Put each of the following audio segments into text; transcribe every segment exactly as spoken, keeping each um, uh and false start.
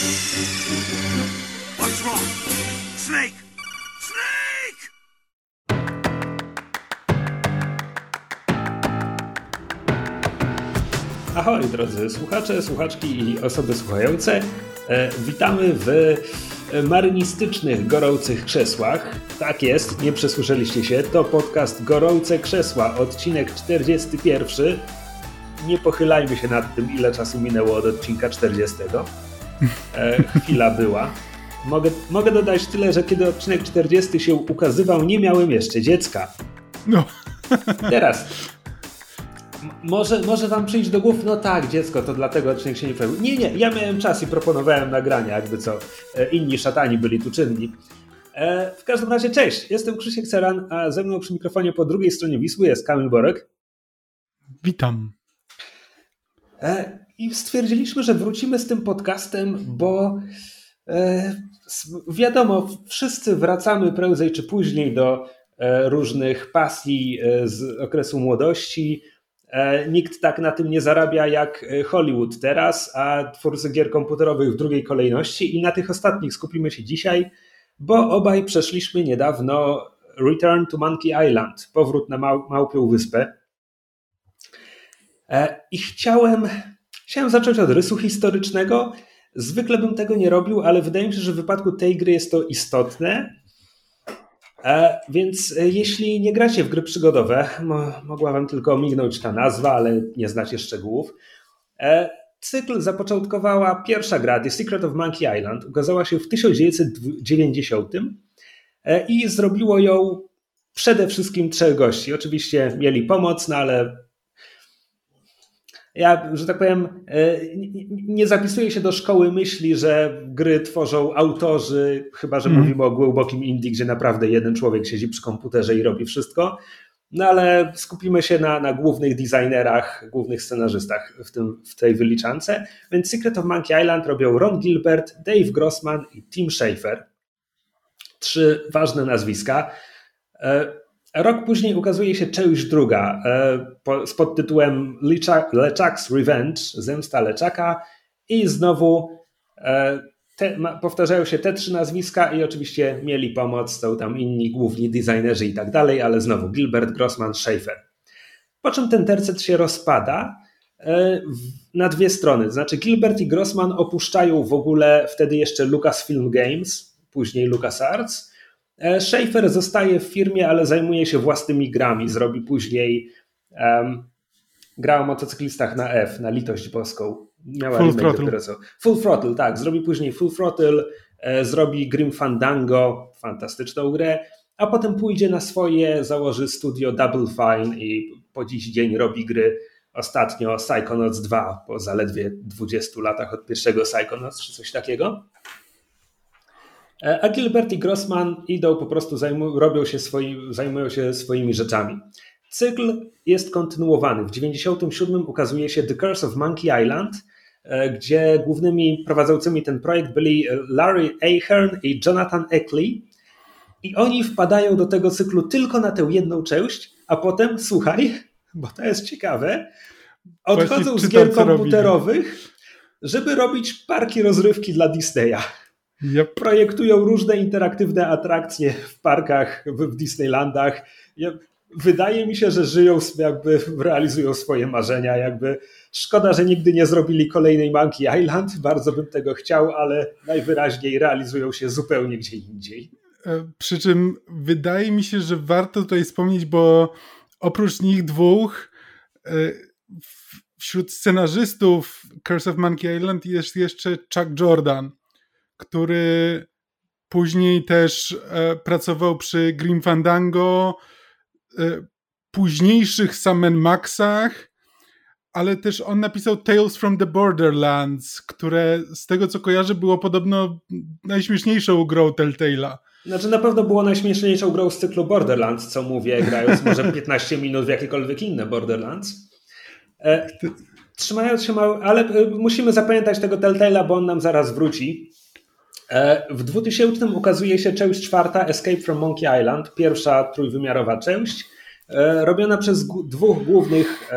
What's wrong? Snake! Snake! Ahoj drodzy słuchacze, słuchaczki i osoby słuchające. E, witamy w marynistycznych, gorących krzesłach. Tak jest, nie przesłyszeliście się. To podcast Gorące Krzesła, odcinek czterdziesty pierwszy. Nie pochylajmy się nad tym, ile czasu minęło od odcinka czterdziestego. E, chwila była. Mogę, mogę dodać tyle, że kiedy odcinek czterdziesty się ukazywał, nie miałem jeszcze dziecka. No. Teraz. M- może, może wam przyjść do głów, no tak, dziecko, to dlatego odcinek się nie pojawił. Nie, nie, ja miałem czas i proponowałem nagrania, jakby co. E, inni szatani byli tu czynni. E, w każdym razie, cześć, jestem Krzysiek Seran, a ze mną przy mikrofonie po drugiej stronie Wisły jest Kamil Borek. Witam. E, I stwierdziliśmy, że wrócimy z tym podcastem, bo e, wiadomo, wszyscy wracamy prędzej czy później do e, różnych pasji e, z okresu młodości. E, nikt tak na tym nie zarabia jak Hollywood teraz, a twórcy gier komputerowych w drugiej kolejności. I na tych ostatnich skupimy się dzisiaj, bo obaj przeszliśmy niedawno Return to Monkey Island, powrót na mał- Małpią Wyspę. E, I chciałem... Chciałem zacząć od rysu historycznego. Zwykle bym tego nie robił, ale wydaje mi się, że w wypadku tej gry jest to istotne. E, więc jeśli nie gracie w gry przygodowe, mo, mogła wam tylko omignąć ta nazwa, ale nie znacie szczegółów. E, cykl zapoczątkowała pierwsza gra, The Secret of Monkey Island. Ukazała się w tysiąc dziewięćset dziewięćdziesiątym e, i zrobiło ją przede wszystkim trzech gości. Oczywiście mieli pomoc, no ale... Ja, że tak powiem, nie zapisuję się do szkoły myśli, że gry tworzą autorzy, chyba że hmm. mówimy o głębokim indie, gdzie naprawdę jeden człowiek siedzi przy komputerze i robi wszystko, no ale skupimy się na, na głównych designerach, głównych scenarzystach w, tym, w tej wyliczance, więc Secret of Monkey Island robią Ron Gilbert, Dave Grossman i Tim Schafer. Trzy ważne nazwiska. Rok później ukazuje się część druga z podtytułem LeChuck's Revenge, Zemsta LeChucka, i znowu te, powtarzają się te trzy nazwiska i oczywiście mieli pomoc, są tam inni główni designerzy i tak dalej, ale znowu Gilbert, Grossman, Schafer. Po czym ten tercet się rozpada na dwie strony. Znaczy Gilbert i Grossman opuszczają w ogóle wtedy jeszcze LucasFilm Games, później LucasArts. Schafer zostaje w firmie, ale zajmuje się własnymi grami. Zrobi później um, gra o motocyklistach na F, na litość boską. Miała Full Throttle. Full Throttle, tak. Zrobi później Full Throttle, e, zrobi Grim Fandango, fantastyczną grę, a potem pójdzie na swoje, założy studio Double Fine i po dziś dzień robi gry. Ostatnio Psychonauts dwa, po zaledwie dwudziestu latach od pierwszego Psychonauts, czy coś takiego. A Gilbert i Grossman idą po prostu, zajmują, robią się swoim, zajmują się swoimi rzeczami. Cykl jest kontynuowany. W dziewięćdziesiątym siódmym ukazuje się The Curse of Monkey Island, gdzie głównymi prowadzącymi ten projekt byli Larry Ahern i Jonathan Ackley. I oni wpadają do tego cyklu tylko na tę jedną część, a potem, słuchaj, bo to jest ciekawe, odchodzą z gier komputerowych, żeby robić parki rozrywki dla Disneya. Yep. Projektują różne interaktywne atrakcje w parkach, w Disneylandach. Wydaje mi się, że żyją, jakby realizują swoje marzenia. Jakby. Szkoda, że nigdy nie zrobili kolejnej Monkey Island. Bardzo bym tego chciał, ale najwyraźniej realizują się zupełnie gdzie indziej. Przy czym wydaje mi się, że warto tutaj wspomnieć, bo oprócz nich dwóch wśród scenarzystów Curse of Monkey Island jest jeszcze Chuck Jordan, który później też e, pracował przy Grim Fandango, e, późniejszych Sam and Maxach, ale też on napisał Tales from the Borderlands, które z tego co kojarzę było podobno najśmieszniejszą grą Telltale'a. Znaczy na pewno było najśmieszniejszą grą z cyklu Borderlands, co mówię, grając może piętnaście minut w jakiekolwiek inne Borderlands. E, trzymając się mało, ale e, musimy zapamiętać tego Telltale'a, bo on nam zaraz wróci. W dwutysięcznym ukazuje się część czwarta Escape from Monkey Island, pierwsza trójwymiarowa część, robiona przez dwóch głównych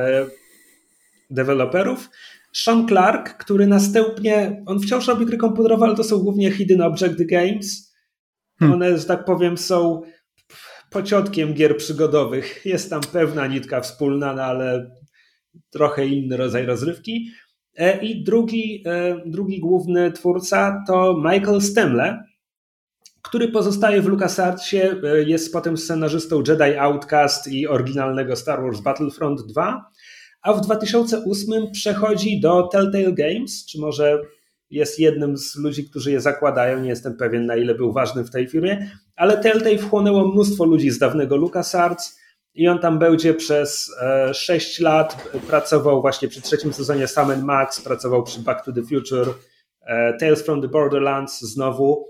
deweloperów. Sean Clark, który następnie, on wciąż robi gry komputerowe, ale to są głównie Hidden Object Games. Hmm. One, że tak powiem, są pociotkiem gier przygodowych. Jest tam pewna nitka wspólna, no ale trochę inny rodzaj rozrywki. I drugi, drugi główny twórca to Michael Stemmle, który pozostaje w LucasArtsie, jest potem scenarzystą Jedi Outcast i oryginalnego Star Wars Battlefront dwa, a w dwa tysiące ósmym przechodzi do Telltale Games, czy może jest jednym z ludzi, którzy je zakładają, nie jestem pewien, na ile był ważny w tej firmie, ale Telltale wchłonęło mnóstwo ludzi z dawnego LucasArts i on tam będzie przez sześć lat, pracował właśnie przy trzecim sezonie Sam and Max, pracował przy Back to the Future, Tales from the Borderlands znowu,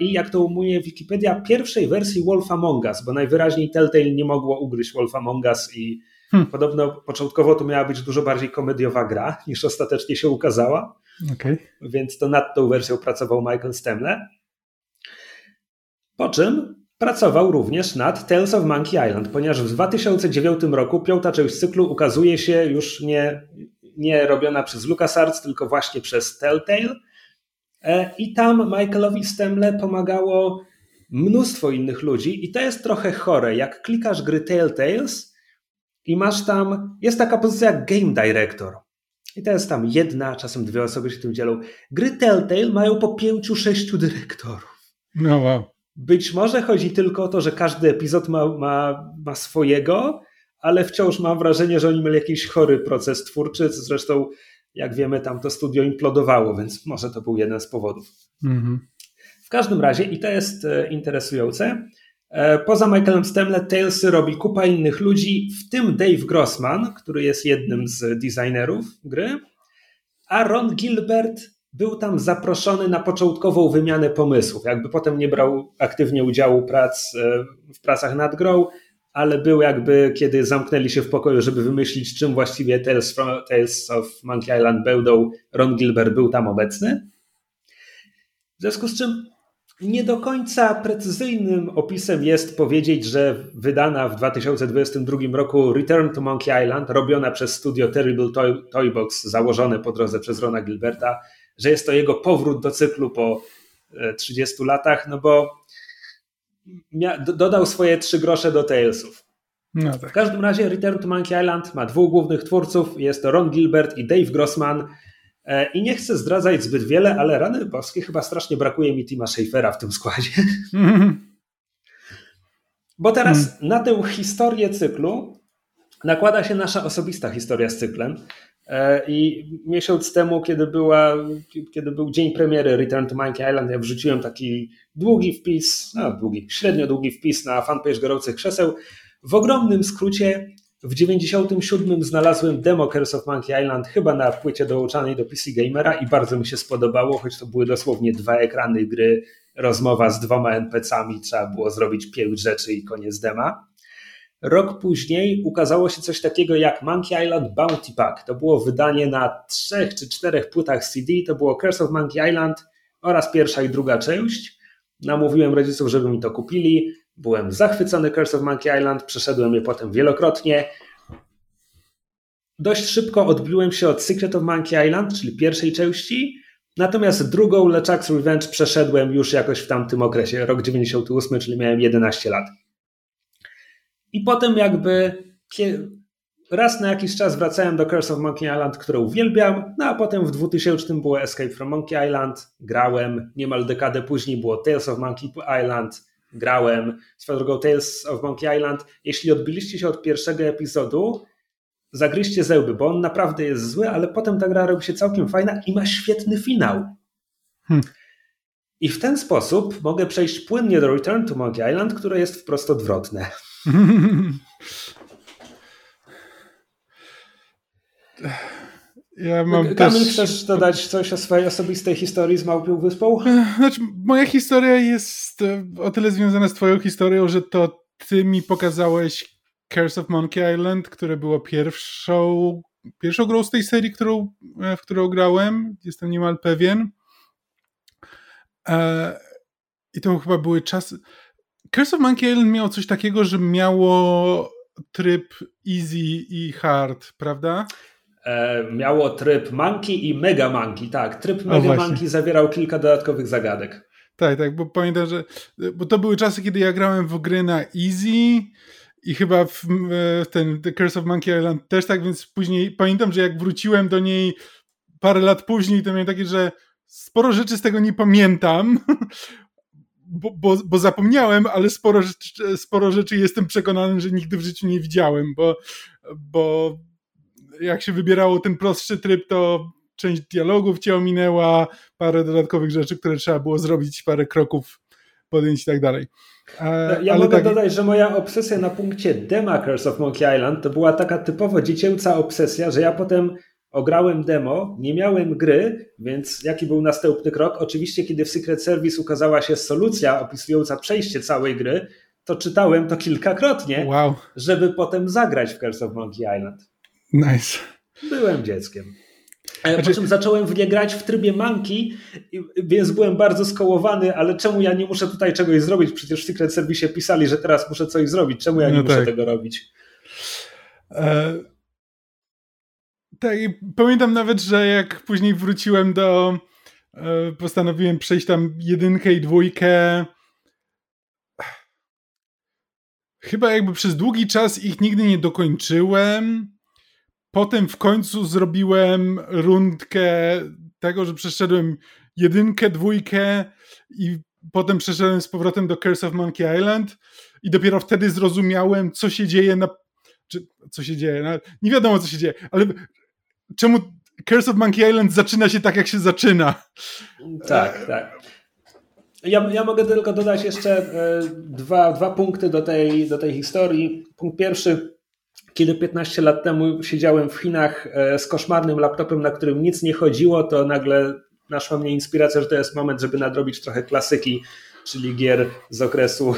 i jak to umuje Wikipedia, pierwszej wersji Wolf Among Us, bo najwyraźniej Telltale nie mogło ugryźć Wolf Among Us i hmm. podobno początkowo to miała być dużo bardziej komediowa gra, niż ostatecznie się ukazała. Okay. Więc to nad tą wersją pracował Michael Stemmle. Po czym pracował również nad Tales of Monkey Island, ponieważ w dwa tysiące dziewiątym roku piąta część cyklu ukazuje się już nie, nie robiona przez LucasArts, tylko właśnie przez Telltale. I tam Michaelowi Stemmle pomagało mnóstwo innych ludzi i to jest trochę chore. Jak klikasz gry Telltales i masz tam, jest taka pozycja jak Game Director i to jest tam jedna, czasem dwie osoby się tym dzielą. Gry Telltale mają po pięciu, sześciu dyrektorów. No wow. Być może chodzi tylko o to, że każdy epizod ma, ma, ma swojego, ale wciąż mam wrażenie, że oni mieli jakiś chory proces twórczy, zresztą jak wiemy, tam to studio implodowało, więc może to był jeden z powodów. Mm-hmm. W każdym razie, i to jest e, interesujące, e, poza Michaelem Stemmle Talesy robi kupa innych ludzi, w tym Dave Grossman, który jest jednym z designerów gry, a Ron Gilbert był tam zaproszony na początkową wymianę pomysłów. Jakby potem nie brał aktywnie udziału prac, e, w pracach nad grą, ale był jakby, kiedy zamknęli się w pokoju, żeby wymyślić, czym właściwie Tales, from, Tales of Monkey Island będą, Ron Gilbert był tam obecny. W związku z czym nie do końca precyzyjnym opisem jest powiedzieć, że wydana w dwa tysiące dwudziestym drugim roku Return to Monkey Island, robiona przez studio Terrible Toy, Toy Box, założone po drodze przez Rona Gilberta, że jest to jego powrót do cyklu po trzydziestu latach, no bo dodał swoje trzy grosze do Talesów. No tak. W każdym razie Return to Monkey Island ma dwóch głównych twórców, jest to Ron Gilbert i Dave Grossman i nie chcę zdradzać zbyt wiele, ale rany boskie, chyba strasznie brakuje mi Tima Schafera w tym składzie. Mm-hmm. Bo teraz mm. na tę historię cyklu nakłada się nasza osobista historia z cyklem i miesiąc temu, kiedy, była, kiedy był dzień premiery Return to Monkey Island, ja wrzuciłem taki długi wpis, no długi, średnio długi wpis na fanpage Gorących Krzeseł. W ogromnym skrócie w dziewięćdziesiątym siódmym znalazłem demo Curse of Monkey Island chyba na płycie dołączanej do P C Gamera i bardzo mi się spodobało, choć to były dosłownie dwa ekrany gry, rozmowa z dwoma en pe ce ami, trzeba było zrobić pięć rzeczy i koniec dema. Rok później ukazało się coś takiego jak Monkey Island Bounty Pack. To było wydanie na trzech czy czterech płytach C D. To było Curse of Monkey Island oraz pierwsza i druga część. Namówiłem rodziców, żeby mi to kupili. Byłem zachwycony Curse of Monkey Island. Przeszedłem je potem wielokrotnie. Dość szybko odbiłem się od Secret of Monkey Island, czyli pierwszej części. Natomiast drugą LeChuck's Revenge przeszedłem już jakoś w tamtym okresie. Rok dziewięćdziesiąty ósmy, czyli miałem jedenaście lat. I potem jakby raz na jakiś czas wracałem do Curse of Monkey Island, którą uwielbiam, no a potem w dwutysięcznym było Escape from Monkey Island, grałem, niemal dekadę później było Tales of Monkey Island, grałem, swoją drogą Tales of Monkey Island. Jeśli odbiliście się od pierwszego epizodu, zagryźcie zęby, bo on naprawdę jest zły, ale potem ta gra robi się całkiem fajna i ma świetny finał. Hmm. I w ten sposób mogę przejść płynnie do Return to Monkey Island, które jest wprost odwrotne. Ja mam Kamil, też... chcesz dodać coś o swojej osobistej historii z Małpią Wyspą? Znaczy, moja historia jest o tyle związana z twoją historią, że to ty mi pokazałeś Curse of Monkey Island, które było pierwszą, pierwszą grą z tej serii, którą, w którą grałem. Jestem niemal pewien. I to chyba były czasy... Curse of Monkey Island miało coś takiego, że miało tryb easy i hard, prawda? miało tryb Monkey i Mega Monkey. Tak, tryb Mega Monkey zawierał kilka dodatkowych zagadek. Tak, tak, bo pamiętam, że bo to były czasy, kiedy ja grałem w gry na Easy i chyba w, w ten The Curse of Monkey Island też tak, więc później pamiętam, że jak wróciłem do niej parę lat później, to miałem takie, że sporo rzeczy z tego nie pamiętam, bo, bo, bo zapomniałem, ale sporo, sporo rzeczy jestem przekonany, że nigdy w życiu nie widziałem, bo, bo jak się wybierało ten prostszy tryb, to część dialogów cię ominęła, parę dodatkowych rzeczy, które trzeba było zrobić, parę kroków podjąć i tak dalej. E, ja ale mogę tak... dodać, że moja obsesja na punkcie dema Curse of Monkey Island to była taka typowo dziecięca obsesja, że ja potem ograłem demo, nie miałem gry, więc jaki był następny krok? Oczywiście, kiedy w Secret Service ukazała się solucja opisująca przejście całej gry, to czytałem to kilkakrotnie, wow. żeby potem zagrać w Curse of Monkey Island. Nice. Byłem dzieckiem. Znaczy... Po czym zacząłem w nie grać w trybie Monkey, więc byłem bardzo skołowany, ale czemu ja nie muszę tutaj czegoś zrobić? Przecież w Secret Service pisali, że teraz muszę coś zrobić. Czemu ja nie no muszę tak. tego robić? E... Tak, i pamiętam nawet, że jak później wróciłem do... Postanowiłem przejść tam jedynkę i dwójkę. Chyba jakby przez długi czas ich nigdy nie dokończyłem. Potem w końcu zrobiłem rundkę tego, że przeszedłem jedynkę, dwójkę i potem przeszedłem z powrotem do Curse of Monkey Island i dopiero wtedy zrozumiałem, co się dzieje na... Czy, co się dzieje? Na, nie wiadomo, co się dzieje, ale czemu Curse of Monkey Island zaczyna się tak, jak się zaczyna? Tak, tak. Ja, ja mogę tylko dodać jeszcze dwa, dwa punkty do tej, do tej historii. Punkt pierwszy. Kiedy piętnaście lat temu siedziałem w Chinach z koszmarnym laptopem, na którym nic nie chodziło, to nagle naszła mnie inspiracja, że to jest moment, żeby nadrobić trochę klasyki, czyli gier z okresu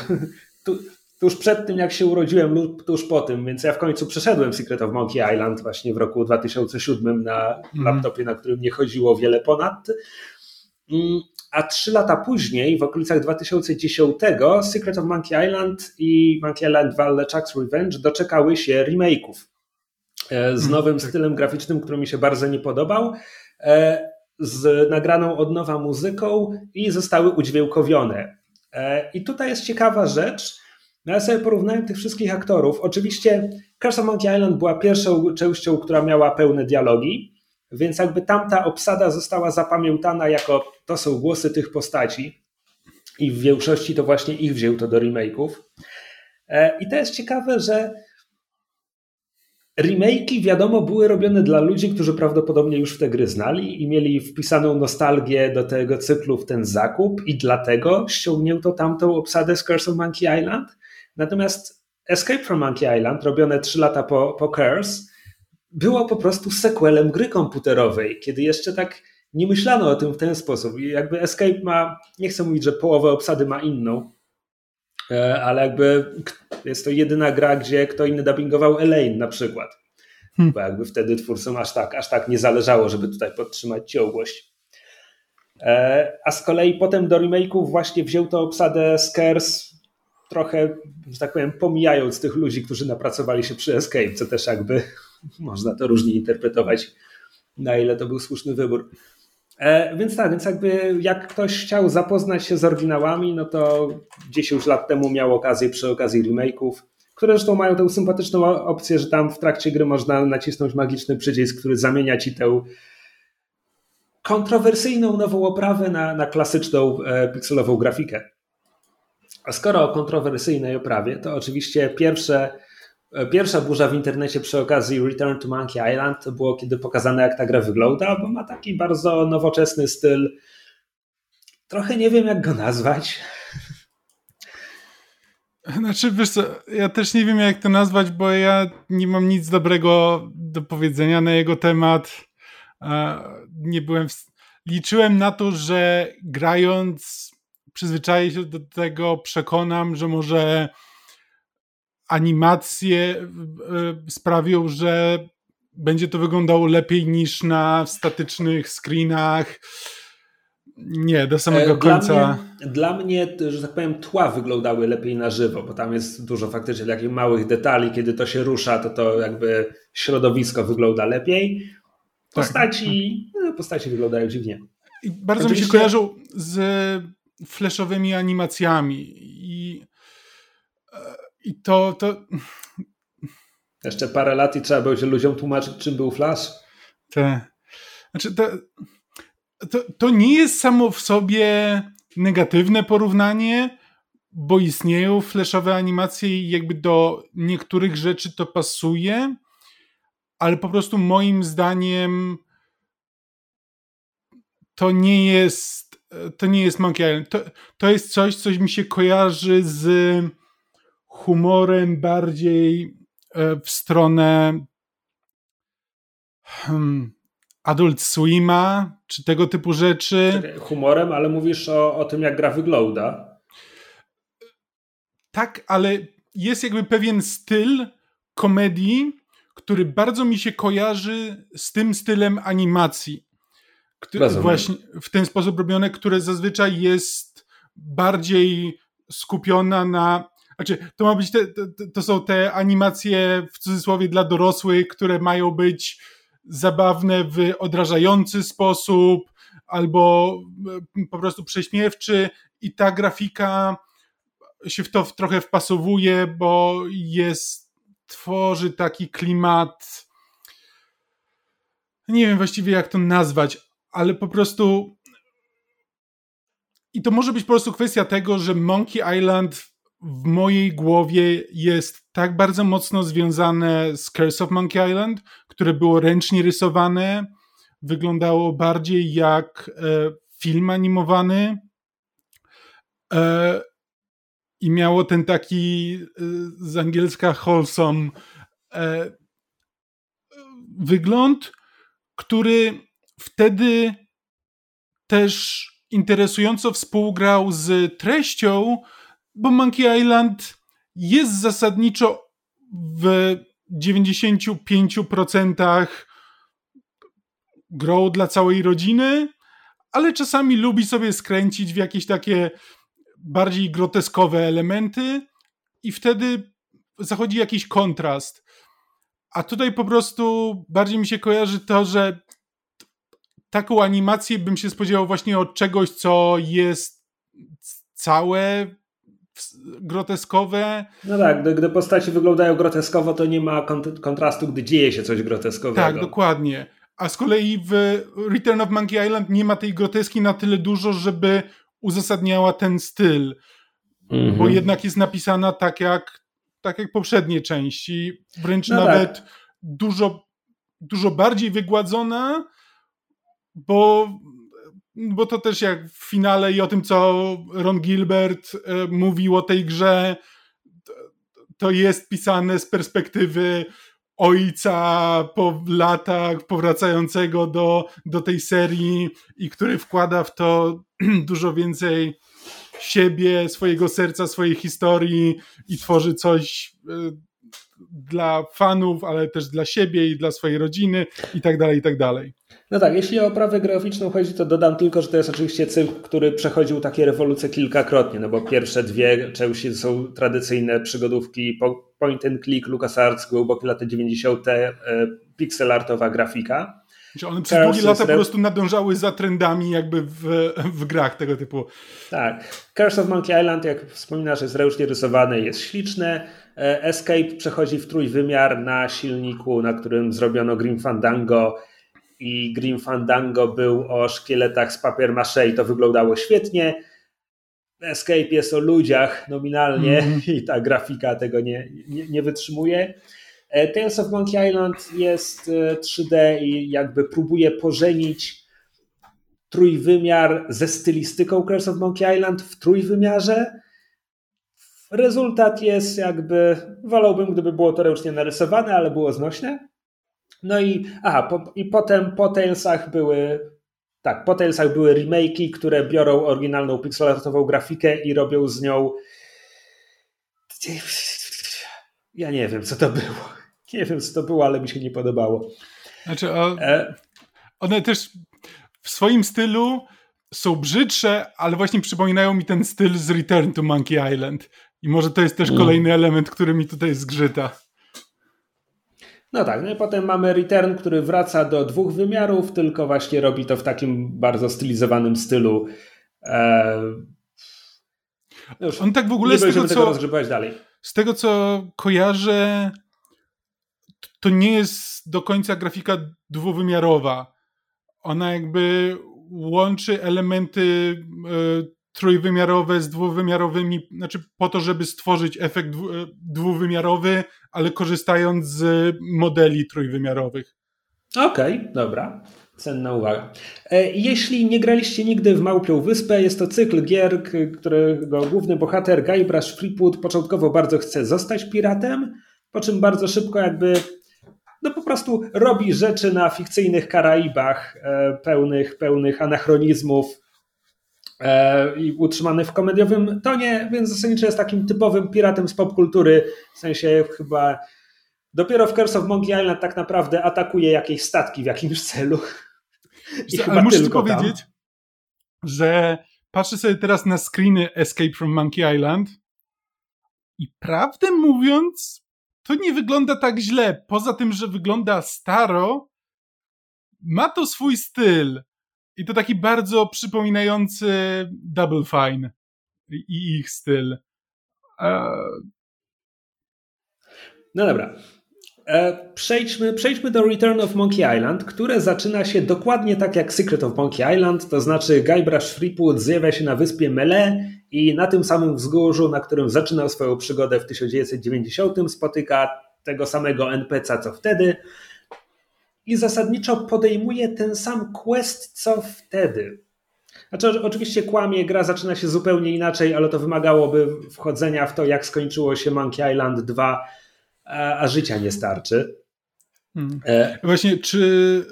tu, tuż przed tym, jak się urodziłem lub tuż po tym, więc ja w końcu przeszedłem Secret of Monkey Island właśnie w roku dwa tysiące siódmym na laptopie, na którym nie chodziło wiele ponad. A trzy lata później, w okolicach dwa tysiące dziesiątym, Secret of Monkey Island i Monkey Island dwa LeChuck's Revenge doczekały się remake'ów z nowym stylem graficznym, który mi się bardzo nie podobał, z nagraną od nowa muzyką i zostały udźwiękowione. I tutaj jest ciekawa rzecz. Ja sobie porównałem tych wszystkich aktorów. Oczywiście Curse of Monkey Island była pierwszą częścią, która miała pełne dialogi, więc jakby tamta obsada została zapamiętana jako to są głosy tych postaci i w większości to właśnie ich wzięto do remake'ów. I to jest ciekawe, że remake'i wiadomo były robione dla ludzi, którzy prawdopodobnie już w te gry znali i mieli wpisaną nostalgię do tego cyklu w ten zakup i dlatego ściągnięto tamtą obsadę z Curse of Monkey Island. Natomiast Escape from Monkey Island, robione trzy lata po, po Curse, było po prostu sequelem gry komputerowej, kiedy jeszcze tak nie myślano o tym w ten sposób. I jakby Escape ma, nie chcę mówić, że połowę obsady ma inną, ale jakby jest to jedyna gra, gdzie kto inny dubbingował Elaine na przykład. Hmm. Bo jakby wtedy twórcom aż tak, aż tak nie zależało, żeby tutaj podtrzymać ciągłość. A z kolei potem do remake'ów właśnie wzięto obsadę Curse, trochę, że tak powiem, pomijając tych ludzi, którzy napracowali się przy Escape, co też jakby... Można to różnie interpretować, na ile to był słuszny wybór. E, więc tak, więc jakby jak ktoś chciał zapoznać się z oryginałami, no to dziesięć lat temu miał okazję przy okazji remake'ów, które zresztą mają tę sympatyczną opcję, że tam w trakcie gry można nacisnąć magiczny przycisk, który zamienia ci tę kontrowersyjną nową oprawę na, na klasyczną e, pikselową grafikę. A skoro o kontrowersyjnej oprawie, to oczywiście pierwsze Pierwsza burza w internecie przy okazji Return to Monkey Island to było, kiedy pokazane, jak ta gra wygląda, bo ma taki bardzo nowoczesny styl. Trochę nie wiem, jak go nazwać. Znaczy, wiesz co, ja też nie wiem, jak to nazwać, bo ja nie mam nic dobrego do powiedzenia na jego temat. Nie byłem... W... Liczyłem na to, że grając przyzwyczaję się do tego, przekonam, że może... animacje sprawią, że będzie to wyglądało lepiej niż na statycznych screenach. Nie, do samego końca. Dla mnie, dla mnie, że tak powiem, tła wyglądały lepiej na żywo, bo tam jest dużo faktycznie takich małych detali. Kiedy to się rusza, to to jakby środowisko wygląda lepiej. Postaci, tak. no, postaci wyglądają dziwnie. I bardzo Oczywiście... mi się kojarzą z flashowymi animacjami i, i to, to... Jeszcze parę lat i trzeba było się ludziom tłumaczyć, czym był flash. Tak. Znaczy to... To, to nie jest samo w sobie negatywne porównanie, bo istnieją flashowe animacje i jakby do niektórych rzeczy to pasuje, ale po prostu moim zdaniem to nie jest to nie jest Monkey Island. To, to jest coś, co mi się kojarzy z humorem bardziej w stronę hmm, Adult Swima, czy tego typu rzeczy. Humorem, ale mówisz o, o tym, jak gra wygląda. Tak, ale jest jakby pewien styl komedii, który bardzo mi się kojarzy z tym stylem animacji. Który właśnie w ten sposób robione, które zazwyczaj jest bardziej skupiona na... Znaczy, to ma być te, to, to są te animacje w cudzysłowie dla dorosłych, które mają być zabawne w odrażający sposób albo po prostu prześmiewczy i ta grafika się w to trochę wpasowuje, bo jest, tworzy taki klimat, nie wiem właściwie jak to nazwać, ale po prostu i to może być po prostu kwestia tego, że Monkey Island w mojej głowie jest tak bardzo mocno związane z Curse of Monkey Island, które było ręcznie rysowane, wyglądało bardziej jak e, film animowany e, i miało ten taki e, z angielska wholesome e, wygląd, który wtedy też interesująco współgrał z treścią, bo Monkey Island jest zasadniczo w dziewięćdziesiąt pięć procent grą dla całej rodziny, ale czasami lubi sobie skręcić w jakieś takie bardziej groteskowe elementy i wtedy zachodzi jakiś kontrast. A tutaj po prostu bardziej mi się kojarzy to, że taką animację bym się spodziewał właśnie od czegoś, co jest całe... groteskowe. No tak, gdy, gdy postaci wyglądają groteskowo, to nie ma kont- kontrastu, gdy dzieje się coś groteskowego. Tak, dokładnie. A z kolei w Return of Monkey Island nie ma tej groteski na tyle dużo, żeby uzasadniała ten styl. Mm-hmm. Bo jednak jest napisana tak jak, tak jak poprzednie części. Wręcz no nawet tak. dużo, dużo bardziej wygładzona, bo Bo to też jak w finale i o tym, co Ron Gilbert mówił o tej grze, to jest pisane z perspektywy ojca po latach powracającego do, do tej serii i który wkłada w to dużo więcej siebie, swojego serca, swojej historii i tworzy coś dla fanów, ale też dla siebie i dla swojej rodziny i tak dalej, i tak dalej. No tak, jeśli o oprawę graficzną chodzi, to dodam tylko, że to jest oczywiście cykl, który przechodził takie rewolucje kilkakrotnie, no bo pierwsze dwie części są tradycyjne przygodówki point and click, LucasArts, głębokie lata dziewięćdziesiąte, pixelartowa grafika. One przez długie lata po prostu nadążały za trendami jakby w, w grach tego typu. Tak. Curse of Monkey Island, jak wspominasz, jest ręcznie rysowane, jest śliczne. Escape przechodzi w trójwymiar na silniku, na którym zrobiono Grim Fandango i Grim Fandango był o szkieletach z papier-mâché i to wyglądało świetnie. Escape jest o ludziach nominalnie mm-hmm. i ta grafika tego nie, nie, nie wytrzymuje. Tales of Monkey Island jest trzy D i jakby próbuje pożenić trójwymiar ze stylistyką Curse of Monkey Island w trójwymiarze. Rezultat jest jakby, wolałbym, gdyby było to ręcznie narysowane, ale było znośne. No i aha, po, i potem po Talesach były tak, po Talesach były remake'i, które biorą oryginalną pixelartową grafikę i robią z nią ja nie wiem, co to było. Nie wiem, co to było, ale mi się nie podobało. Znaczy, o, one też w swoim stylu są brzydsze, ale właśnie przypominają mi ten styl z Return to Monkey Island. I może to jest też kolejny element, który mi tutaj zgrzyta. No tak, no i potem mamy Return, który wraca do dwóch wymiarów, tylko właśnie robi to w takim bardzo stylizowanym stylu. Eee... No już on tak w ogóle nie będziemy tego rozgrzebywać dalej. Z tego, co kojarzę, to nie jest do końca grafika dwuwymiarowa. Ona jakby łączy elementy y, trójwymiarowe z dwuwymiarowymi, znaczy po to, żeby stworzyć efekt dwuwymiarowy, ale korzystając z modeli trójwymiarowych. Okej, okay, dobra. Cenna uwaga. Jeśli nie graliście nigdy w Małpią Wyspę, jest to cykl gier, którego główny bohater Guybrush Threepwood początkowo bardzo chce zostać piratem, po czym bardzo szybko jakby no po prostu robi rzeczy na fikcyjnych Karaibach pełnych, pełnych anachronizmów i utrzymany w komediowym tonie, więc zasadniczo jest takim typowym piratem z popkultury, w sensie chyba dopiero w Curse of Monkey Island tak naprawdę atakuje jakieś statki w jakimś celu. I co, chyba ale muszę ci powiedzieć, tam. Że patrzę sobie teraz na screeny Escape from Monkey Island i prawdę mówiąc to nie wygląda tak źle. Poza tym, że wygląda staro, ma to swój styl. I to taki bardzo przypominający Double Fine i ich styl. Uh... No dobra. Przejdźmy, przejdźmy do Return of Monkey Island, które zaczyna się dokładnie tak jak Secret of Monkey Island, to znaczy Guybrush Threepwood zjawia się na wyspie Melee i na tym samym wzgórzu, na którym zaczynał swoją przygodę w tysiąc dziewięćset dziewięćdziesiątym, spotyka tego samego en pi si a co wtedy i zasadniczo podejmuje ten sam quest co wtedy. Znaczy, oczywiście kłamie, gra zaczyna się zupełnie inaczej, ale to wymagałoby wchodzenia w to, jak skończyło się Monkey Island dwa, a życia nie starczy. Hmm. E... Właśnie, czy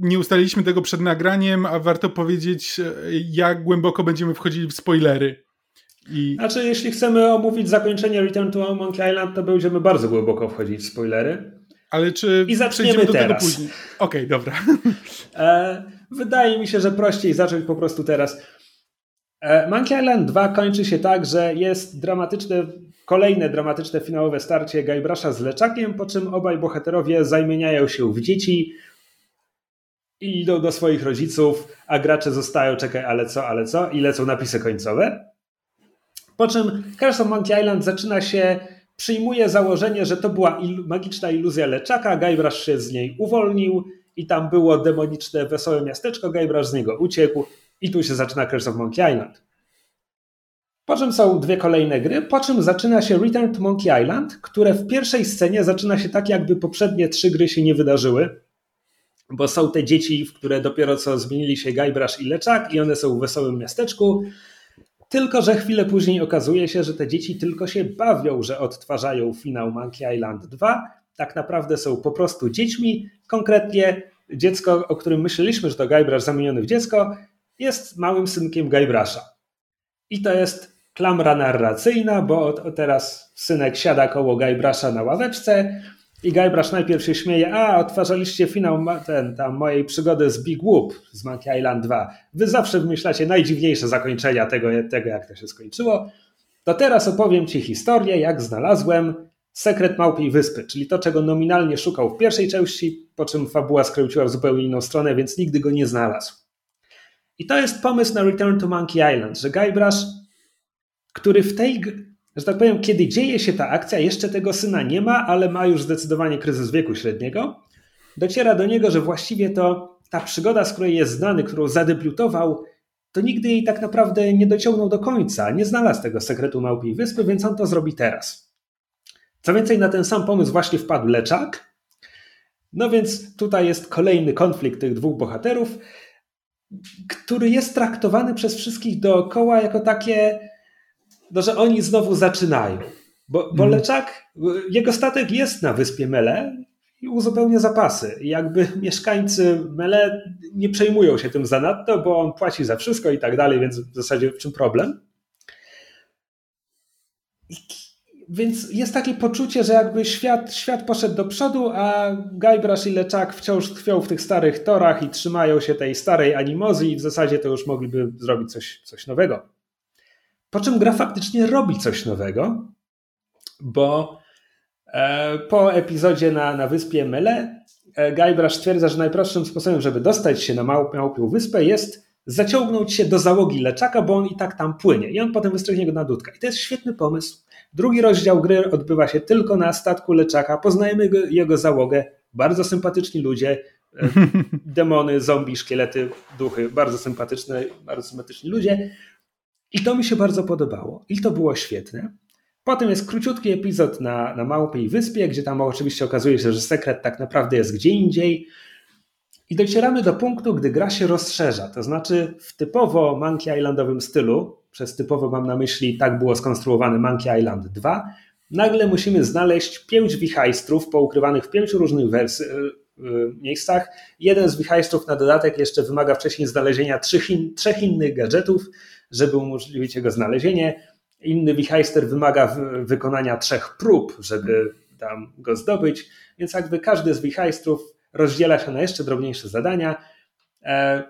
nie ustaliliśmy tego przed nagraniem, a warto powiedzieć, jak głęboko będziemy wchodzili w spoilery. I... Znaczy, jeśli chcemy omówić zakończenie Return to Monkey Island, to będziemy bardzo głęboko wchodzić w spoilery. Ale czy I przejdziemy do teraz. Tego później? Okej, okay, dobra. E, wydaje mi się, że prościej zacząć po prostu teraz. E, Monkey Island dwa kończy się tak, że jest dramatyczne, kolejne dramatyczne finałowe starcie Guybrush'a z LeChuckiem, po czym obaj bohaterowie zamieniają się w dzieci i idą do swoich rodziców, a gracze zostają, czekaj, ale co, ale co? I lecą napisy końcowe. Po czym Curse of Monkey Island zaczyna się... Przyjmuje założenie, że to była il- magiczna iluzja LeChucka, Guybrush się z niej uwolnił i tam było demoniczne, wesołe miasteczko, Guybrush z niego uciekł i tu się zaczyna Curse of Monkey Island. Po czym są dwie kolejne gry, po czym zaczyna się Return to Monkey Island, które w pierwszej scenie zaczyna się tak, jakby poprzednie trzy gry się nie wydarzyły, bo są te dzieci, w które dopiero co zmienili się Guybrush i LeChuck i one są w wesołym miasteczku. Tylko, że chwilę później okazuje się, że te dzieci tylko się bawią, że odtwarzają finał Monkey Island dwa. Tak naprawdę są po prostu dziećmi. Konkretnie dziecko, o którym myśleliśmy, że to Guybrush zamieniony w dziecko, jest małym synkiem Guybrush'a. I to jest klamra narracyjna, bo teraz synek siada koło Guybrush'a na ławeczce i Guybrush najpierw się śmieje, a odtwarzaliście finał ten, tam mojej przygody z Big Whoop z Monkey Island dwa. Wy zawsze wymyślacie najdziwniejsze zakończenia tego, tego, jak to się skończyło. To teraz opowiem ci historię, jak znalazłem sekret Małpiej Wyspy, czyli to, czego nominalnie szukał w pierwszej części, po czym fabuła skręciła w zupełnie inną stronę, więc nigdy go nie znalazł. I to jest pomysł na Return to Monkey Island, że Guybrush, który w tej... że tak powiem, kiedy dzieje się ta akcja, jeszcze tego syna nie ma, ale ma już zdecydowanie kryzys wieku średniego, dociera do niego, że właściwie to ta przygoda, z której jest znany, którą zadebiutował, to nigdy jej tak naprawdę nie dociągnął do końca, nie znalazł tego sekretu Małpiej Wyspy, więc on to zrobi teraz. Co więcej, na ten sam pomysł właśnie wpadł LeChuck, no więc tutaj jest kolejny konflikt tych dwóch bohaterów, który jest traktowany przez wszystkich dookoła jako takie... No, że oni znowu zaczynają, bo, bo LeChuck, jego statek jest na wyspie Mele i uzupełnia zapasy. I jakby mieszkańcy Mele nie przejmują się tym zanadto, bo on płaci za wszystko i tak dalej, więc w zasadzie w czym problem? Więc jest takie poczucie, że jakby świat, świat poszedł do przodu, a Guybrush i LeChuck wciąż tkwią w tych starych torach i trzymają się tej starej animozji i w zasadzie to już mogliby zrobić coś, coś nowego. Po czym gra faktycznie robi coś nowego, bo e, po epizodzie na, na wyspie Mele e, Guybrush stwierdza, że najprostszym sposobem, żeby dostać się na Małp- Małpią Wyspę jest zaciągnąć się do załogi LeChucka, bo on i tak tam płynie i on potem wystrychnie go na dudka. I to jest świetny pomysł. Drugi rozdział gry odbywa się tylko na statku LeChucka. Poznajemy go, jego załogę. Bardzo sympatyczni ludzie. Demony, zombie, szkielety, duchy. Bardzo sympatyczne, bardzo sympatyczni ludzie. I to mi się bardzo podobało. I to było świetne. Potem jest króciutki epizod na, na Małpiej Wyspie, gdzie tam oczywiście okazuje się, że sekret tak naprawdę jest gdzie indziej. I docieramy do punktu, gdy gra się rozszerza. To znaczy w typowo Monkey Islandowym stylu, przez typowo mam na myśli, tak było skonstruowane Monkey Island dwa, nagle musimy znaleźć pięć wichajstrów poukrywanych w pięciu różnych wers- yy, miejscach. Jeden z wichajstrów na dodatek jeszcze wymaga wcześniej znalezienia trzech, in- trzech innych gadżetów, żeby umożliwić jego znalezienie. Inny wichajster wymaga w- wykonania trzech prób, żeby tam go zdobyć. Więc jakby każdy z wichajstrów rozdziela się na jeszcze drobniejsze zadania. E-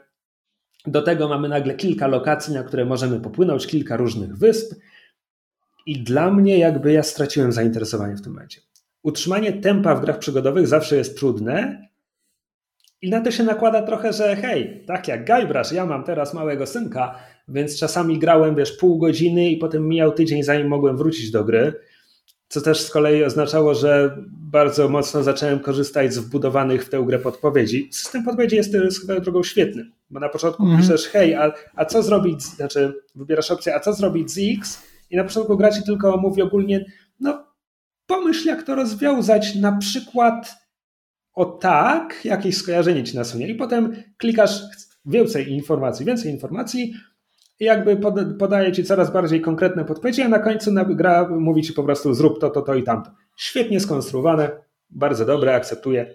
Do tego mamy nagle kilka lokacji, na które możemy popłynąć, kilka różnych wysp i dla mnie jakby ja straciłem zainteresowanie w tym momencie. Utrzymanie tempa w grach przygodowych zawsze jest trudne i na to się nakłada trochę, że hej, tak jak Guybrush, ja mam teraz małego synka, więc czasami grałem, wiesz, pół godziny i potem mijał tydzień, zanim mogłem wrócić do gry, co też z kolei oznaczało, że bardzo mocno zacząłem korzystać z wbudowanych w tę grę podpowiedzi. System podpowiedzi jest swoją drogą świetny, bo na początku mm. piszesz hej, a, a co zrobić, znaczy wybierasz opcję, a co zrobić z X i na początku gra ci tylko mówi ogólnie, no pomyśl jak to rozwiązać, na przykład o tak, jakieś skojarzenie ci nasunie i potem klikasz więcej informacji, więcej informacji i jakby podaje ci coraz bardziej konkretne podpowiedzi, a na końcu gra mówi ci po prostu zrób to, to, to i tamto. Świetnie skonstruowane, bardzo dobre, akceptuję.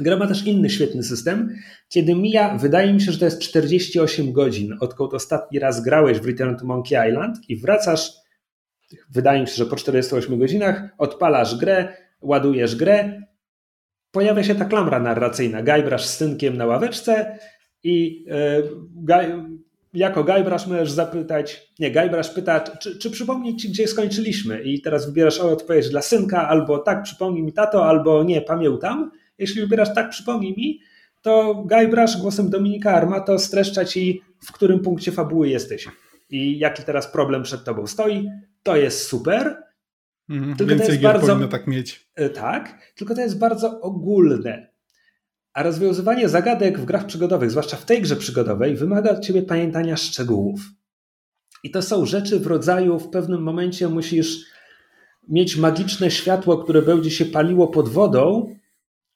Gra ma też inny świetny system, kiedy mija, wydaje mi się, że to jest czterdzieści osiem godzin, odkąd ostatni raz grałeś w Return to Monkey Island i wracasz, wydaje mi się, że po czterdziestu ośmiu godzinach, odpalasz grę, ładujesz grę, pojawia się ta klamra narracyjna, Guybrush z synkiem na ławeczce i yy, Guy... Jako Guybrush możesz zapytać, nie, Guybrush pyta, czy, czy przypomnieć ci, gdzie skończyliśmy i teraz wybierasz odpowiedź dla synka, albo tak, przypomnij mi tato, albo nie, pamiętam. Jeśli wybierasz tak, przypomnij mi, to Guybrush głosem Dominika Armato streszcza ci, w którym punkcie fabuły jesteś i jaki teraz problem przed tobą stoi. To jest super. Mhm, tylko więcej to jest gier bardzo, powinno tak mieć. Tak, tylko to jest bardzo ogólne. A rozwiązywanie zagadek w grach przygodowych, zwłaszcza w tej grze przygodowej, wymaga od ciebie pamiętania szczegółów. I to są rzeczy w rodzaju, w pewnym momencie musisz mieć magiczne światło, które będzie się paliło pod wodą,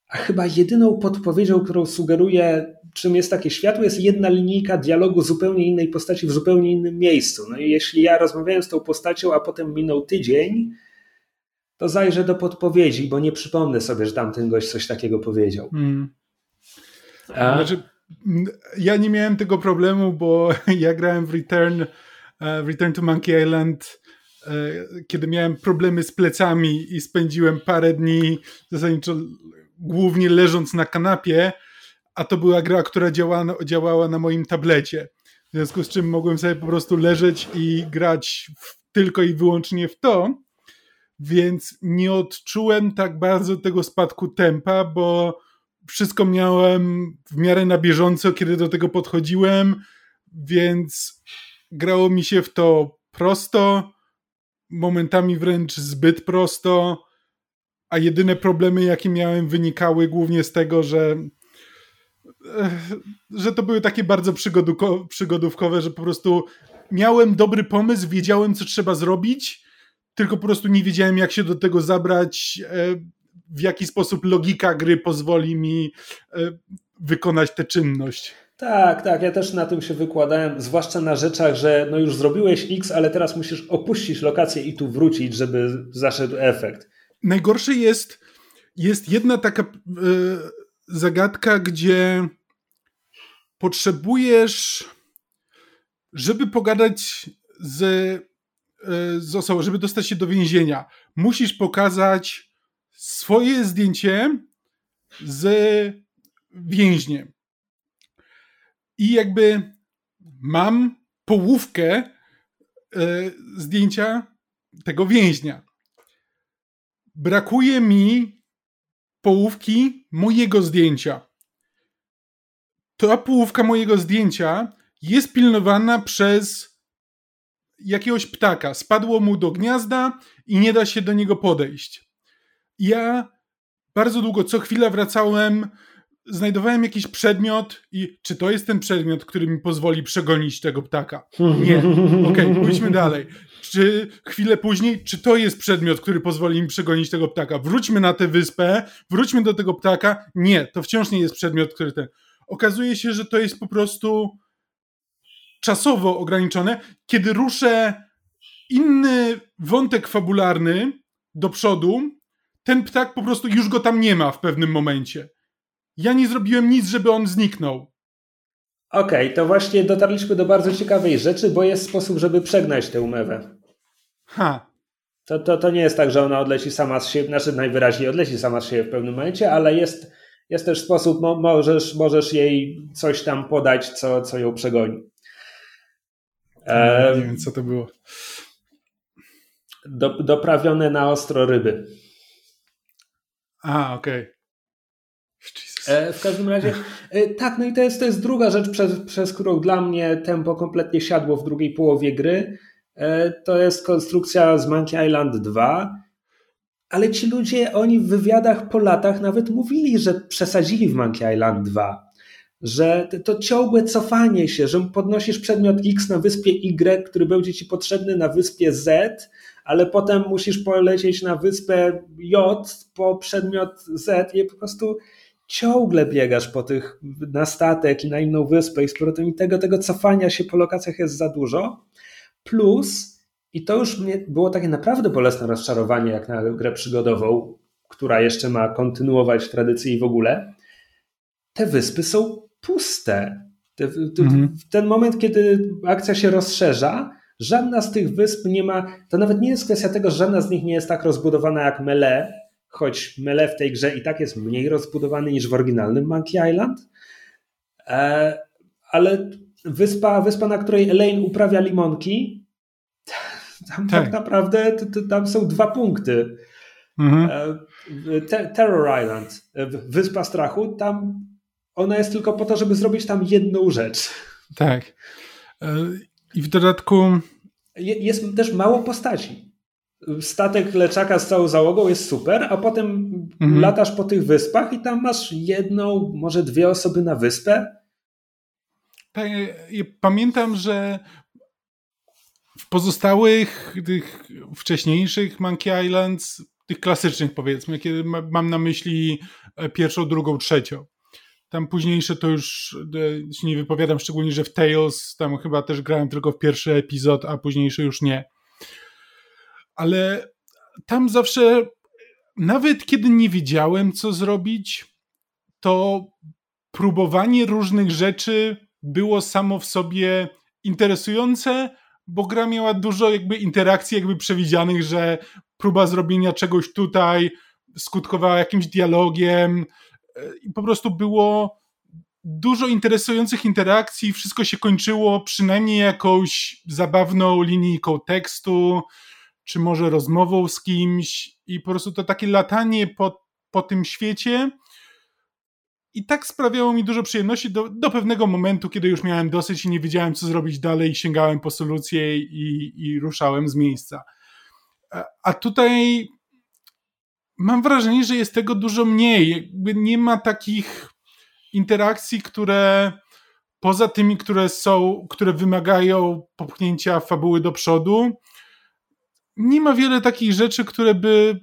a chyba jedyną podpowiedzią, którą sugeruje, czym jest takie światło, jest jedna linijka dialogu zupełnie innej postaci w zupełnie innym miejscu. No i jeśli ja rozmawiałem z tą postacią, a potem minął tydzień, to zajrzę do podpowiedzi, bo nie przypomnę sobie, że tamten gość coś takiego powiedział. Hmm. A? Znaczy, ja nie miałem tego problemu, bo ja grałem w Return, w Return to Monkey Island, kiedy miałem problemy z plecami i spędziłem parę dni zasadniczo głównie leżąc na kanapie, a to była gra, która działała, działała na moim tablecie. W związku z czym mogłem sobie po prostu leżeć i grać w, tylko i wyłącznie w to, więc nie odczułem tak bardzo tego spadku tempa, bo wszystko miałem w miarę na bieżąco, kiedy do tego podchodziłem, więc grało mi się w to prosto, momentami wręcz zbyt prosto, a jedyne problemy, jakie miałem, wynikały głównie z tego, że, że to były takie bardzo przygodówkowe, że po prostu miałem dobry pomysł, wiedziałem, co trzeba zrobić, tylko po prostu nie wiedziałem, jak się do tego zabrać, w jaki sposób logika gry pozwoli mi y, wykonać tę czynność. Tak, tak, ja też na tym się wykładałem, zwłaszcza na rzeczach, że no już zrobiłeś X, ale teraz musisz opuścić lokację i tu wrócić, żeby zaszedł efekt. Najgorszy jest, jest jedna taka y, zagadka, gdzie potrzebujesz, żeby pogadać z został, żeby dostać się do więzienia, musisz pokazać swoje zdjęcie z więźniem. I jakby mam połówkę zdjęcia tego więźnia. Brakuje mi połówki mojego zdjęcia. Ta połówka mojego zdjęcia jest pilnowana przez jakiegoś ptaka. Spadło mu do gniazda i nie da się do niego podejść. Ja bardzo długo, co chwila wracałem, znajdowałem jakiś przedmiot i czy to jest ten przedmiot, który mi pozwoli przegonić tego ptaka? Nie. Okej, okay, pójdźmy dalej. Czy chwilę później, czy to jest przedmiot, który pozwoli mi przegonić tego ptaka? Wróćmy na tę wyspę, wróćmy do tego ptaka. Nie, to wciąż nie jest przedmiot, który ten... Okazuje się, że to jest po prostu czasowo ograniczone. Kiedy ruszę inny wątek fabularny do przodu, ten ptak po prostu już go tam nie ma w pewnym momencie. Ja nie zrobiłem nic, żeby on zniknął. Okej, okay, to właśnie dotarliśmy do bardzo ciekawej rzeczy, bo jest sposób, żeby przegnać tę umewę. Ha. To, to, to nie jest tak, że ona odleci sama z siebie, znaczy najwyraźniej odleci sama z siebie w pewnym momencie, ale jest, jest też sposób, mo, możesz, możesz jej coś tam podać, co, co ją przegoni. E, nie wiem, co to było. Do, doprawione na ostro ryby. A, okej. Okay. W każdym razie, tak, no i to jest, to jest druga rzecz, przez, przez którą dla mnie tempo kompletnie siadło w drugiej połowie gry. To jest konstrukcja z Monkey Island dwa, ale ci ludzie, oni w wywiadach po latach nawet mówili, że przesadzili w Monkey Island dwa, że to ciągłe cofanie się, że podnosisz przedmiot X na wyspie Y, który będzie ci potrzebny na wyspie Z, ale potem musisz polecieć na wyspę J po przedmiot Z i po prostu... ciągle biegasz po tych na statek i na inną wyspę i z powrotem i tego, tego cofania się po lokacjach jest za dużo. Plus, i to już mnie było takie naprawdę bolesne rozczarowanie jak na grę przygodową, która jeszcze ma kontynuować tradycję i w ogóle, te wyspy są puste. Te, te, mhm. W ten moment, kiedy akcja się rozszerza, żadna z tych wysp nie ma, to nawet nie jest kwestia tego, że żadna z nich nie jest tak rozbudowana jak Melee, choć Melee w tej grze i tak jest mniej rozbudowany niż w oryginalnym Monkey Island, e, ale wyspa, wyspa, na której Elaine uprawia limonki, tam tak, tak naprawdę to, to, tam są dwa punkty. Mhm. E, te, Terror Island, wyspa strachu, tam ona jest tylko po to, żeby zrobić tam jedną rzecz. Tak. E, I w dodatku... Je, jest też mało postaci. Statek LeChucka z całą załogą jest super, a potem mhm. latasz po tych wyspach i tam masz jedną, może dwie osoby na wyspę. Pamiętam, że w pozostałych tych wcześniejszych Monkey Islands, tych klasycznych powiedzmy, kiedy mam na myśli pierwszą, drugą, trzecią. Tam późniejsze to już się nie wypowiadam, szczególnie, że w Tales tam chyba też grałem tylko w pierwszy epizod, a późniejszy już nie. Ale tam zawsze, nawet kiedy nie wiedziałem, co zrobić, to próbowanie różnych rzeczy było samo w sobie interesujące, bo gra miała dużo jakby interakcji jakby przewidzianych, że próba zrobienia czegoś tutaj skutkowała jakimś dialogiem. I po prostu było dużo interesujących interakcji. Wszystko się kończyło przynajmniej jakąś zabawną linijką tekstu, czy może rozmową z kimś i po prostu to takie latanie po, po tym świecie i tak sprawiało mi dużo przyjemności do, do pewnego momentu, kiedy już miałem dosyć i nie wiedziałem, co zrobić dalej, sięgałem po solucję i, i ruszałem z miejsca. A, a tutaj mam wrażenie, że jest tego dużo mniej. Jakby nie ma takich interakcji, które poza tymi, które są, które wymagają popchnięcia fabuły do przodu, nie ma wiele takich rzeczy, które by,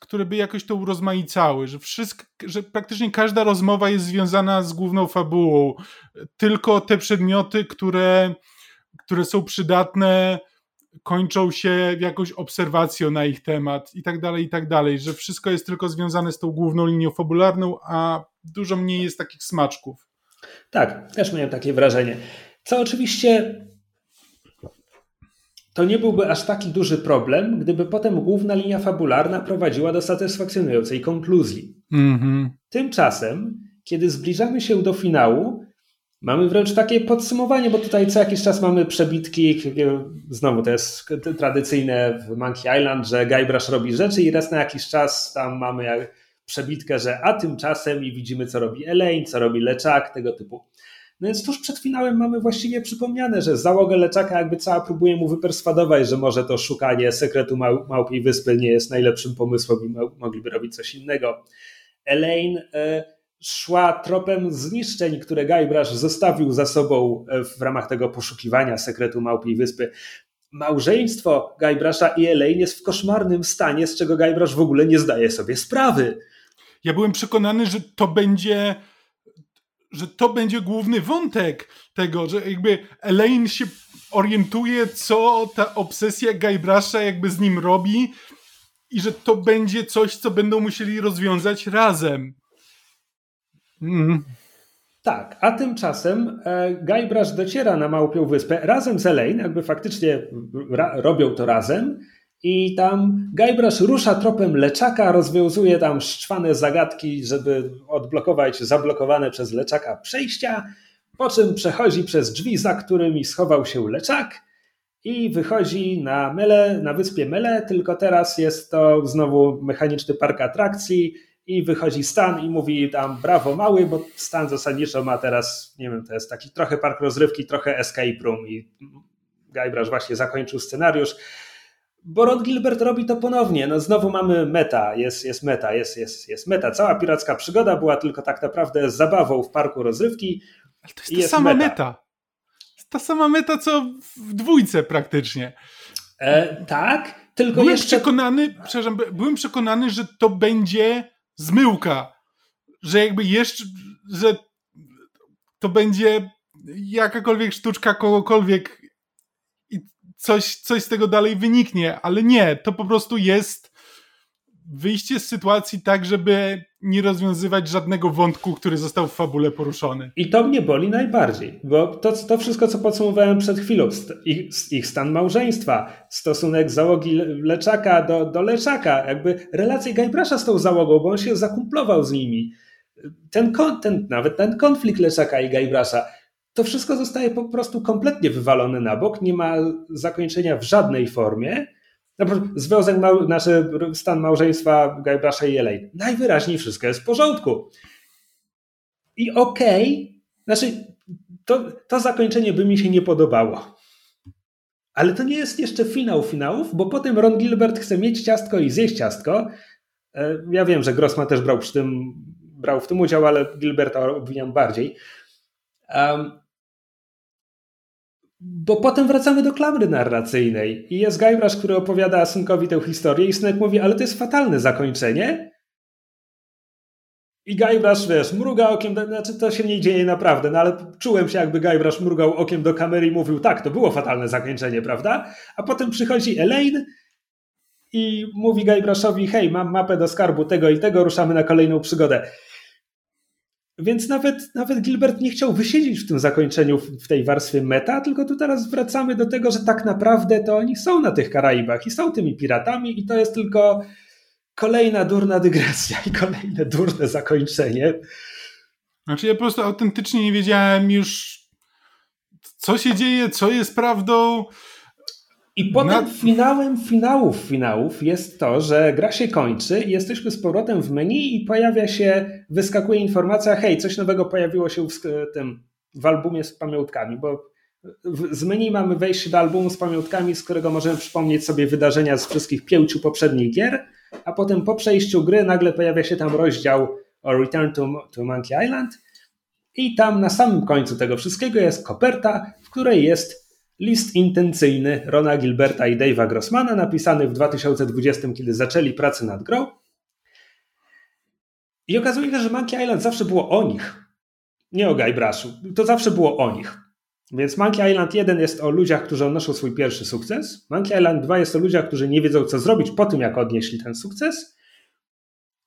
które by jakoś to urozmaicały, że, wszystko, że praktycznie każda rozmowa jest związana z główną fabułą. Tylko te przedmioty, które, które są przydatne, kończą się jakąś obserwacją na ich temat i tak dalej, i tak dalej, że wszystko jest tylko związane z tą główną linią fabularną, a dużo mniej jest takich smaczków. Tak, też miałem takie wrażenie. Co oczywiście... to nie byłby aż taki duży problem, gdyby potem główna linia fabularna prowadziła do satysfakcjonującej konkluzji. Mm-hmm. Tymczasem, kiedy zbliżamy się do finału, mamy wręcz takie podsumowanie, bo tutaj co jakiś czas mamy przebitki, znowu to jest tradycyjne w Monkey Island, że Guybrush robi rzeczy i raz na jakiś czas tam mamy jak przebitkę, że a tymczasem i widzimy co robi Elaine, co robi LeChuck, tego typu. No więc tuż przed finałem mamy właściwie przypomniane, że załogę LeChucka jakby cała próbuje mu wyperswadować, że może to szukanie sekretu mał- Małpiej Wyspy nie jest najlepszym pomysłem i ma- mogliby robić coś innego. Elaine y, szła tropem zniszczeń, które Guybrush zostawił za sobą w ramach tego poszukiwania sekretu Małpiej Wyspy. Małżeństwo Guybrush'a i Elaine jest w koszmarnym stanie, z czego Guybrush w ogóle nie zdaje sobie sprawy. Ja byłem przekonany, że to będzie... że to będzie główny wątek tego, że jakby Elaine się orientuje, co ta obsesja Guybrush'a jakby z nim robi i że to będzie coś, co będą musieli rozwiązać razem. Mm. Tak, a tymczasem Guybrush dociera na Małpią Wyspę razem z Elaine, jakby faktycznie ra- robią to razem i tam Guybrush rusza tropem LeChucka, rozwiązuje tam szczwane zagadki, żeby odblokować zablokowane przez LeChucka przejścia, po czym przechodzi przez drzwi, za którymi schował się LeChuck i wychodzi na Mele, na wyspie Mele, tylko teraz jest to znowu mechaniczny park atrakcji i wychodzi Stan i mówi tam brawo mały, bo Stan zasadniczo ma teraz, nie wiem, to jest taki trochę park rozrywki, trochę escape room i Guybrush właśnie zakończył scenariusz. Bo Ron Gilbert robi to ponownie. No znowu mamy meta, jest, jest meta, jest, jest, jest meta. Cała piracka przygoda była tylko tak naprawdę zabawą w parku rozrywki. Ale to jest ta jest sama meta. meta. Ta sama meta, co w dwójce praktycznie. E, tak, tylko byłem jeszcze... Przekonany, przepraszam, byłem przekonany, że to będzie zmyłka. Że jakby jeszcze... Że to będzie jakakolwiek sztuczka kogokolwiek... Coś, coś z tego dalej wyniknie, ale nie, to po prostu jest wyjście z sytuacji tak, żeby nie rozwiązywać żadnego wątku, który został w fabule poruszony. I to mnie boli najbardziej, bo to, to wszystko, co podsumowałem przed chwilą, ich, ich stan małżeństwa, stosunek załogi LeChucka do, do LeChucka, jakby relacje Guybrush'a z tą załogą, bo on się zakumplował z nimi. Ten, ten, nawet ten konflikt LeChucka i Guybrush'a, to wszystko zostaje po prostu kompletnie wywalone na bok, nie ma zakończenia w żadnej formie. Na przykład związek, mał, znaczy stan małżeństwa Guybrush'a i Elaine. Najwyraźniej wszystko jest w porządku. I okej, okay, znaczy to, to zakończenie by mi się nie podobało. Ale to nie jest jeszcze finał finałów, bo potem Ron Gilbert chce mieć ciastko i zjeść ciastko. Ja wiem, że Grossman też brał, przy tym, brał w tym udział, ale Gilberta obwiniam bardziej. Um, bo potem wracamy do klamry narracyjnej i jest Guybrush, który opowiada synkowi tę historię i synek mówi, ale to jest fatalne zakończenie i Guybrush, wiesz, mruga okiem, do, znaczy to się nie dzieje naprawdę, no ale czułem się jakby Guybrush mrugał okiem do kamery i mówił, tak, to było fatalne zakończenie, prawda? A potem przychodzi Elaine i mówi Guibrushowi, hej, mam mapę do skarbu tego i tego, ruszamy na kolejną przygodę. Więc nawet, nawet Gilbert nie chciał wysiedzieć w tym zakończeniu, w tej warstwie meta, tylko tu teraz wracamy do tego, że tak naprawdę to oni są na tych Karaibach i są tymi piratami i to jest tylko kolejna durna dygresja i kolejne durne zakończenie. Znaczy ja po prostu autentycznie nie wiedziałem już, co się dzieje, co jest prawdą. I potem na... finałem finałów finałów jest to, że gra się kończy i jesteśmy z powrotem w menu i pojawia się, wyskakuje informacja, hej, coś nowego pojawiło się w, tym, w albumie z pamiątkami, bo w, z menu mamy wejście do albumu z pamiątkami, z którego możemy przypomnieć sobie wydarzenia z wszystkich pięciu poprzednich gier, a potem po przejściu gry nagle pojawia się tam rozdział o Return to, to Monkey Island i tam na samym końcu tego wszystkiego jest koperta, w której jest list intencyjny Rona Gilberta i Dave'a Grossmana, napisany w dwa tysiące dwudziestym, kiedy zaczęli pracę nad grą. I okazuje się, że Monkey Island zawsze było o nich. Nie o Guybrush'u. To zawsze było o nich. Więc Monkey Island jeden jest o ludziach, którzy odnoszą swój pierwszy sukces. Monkey Island dwa jest o ludziach, którzy nie wiedzą, co zrobić po tym, jak odnieśli ten sukces.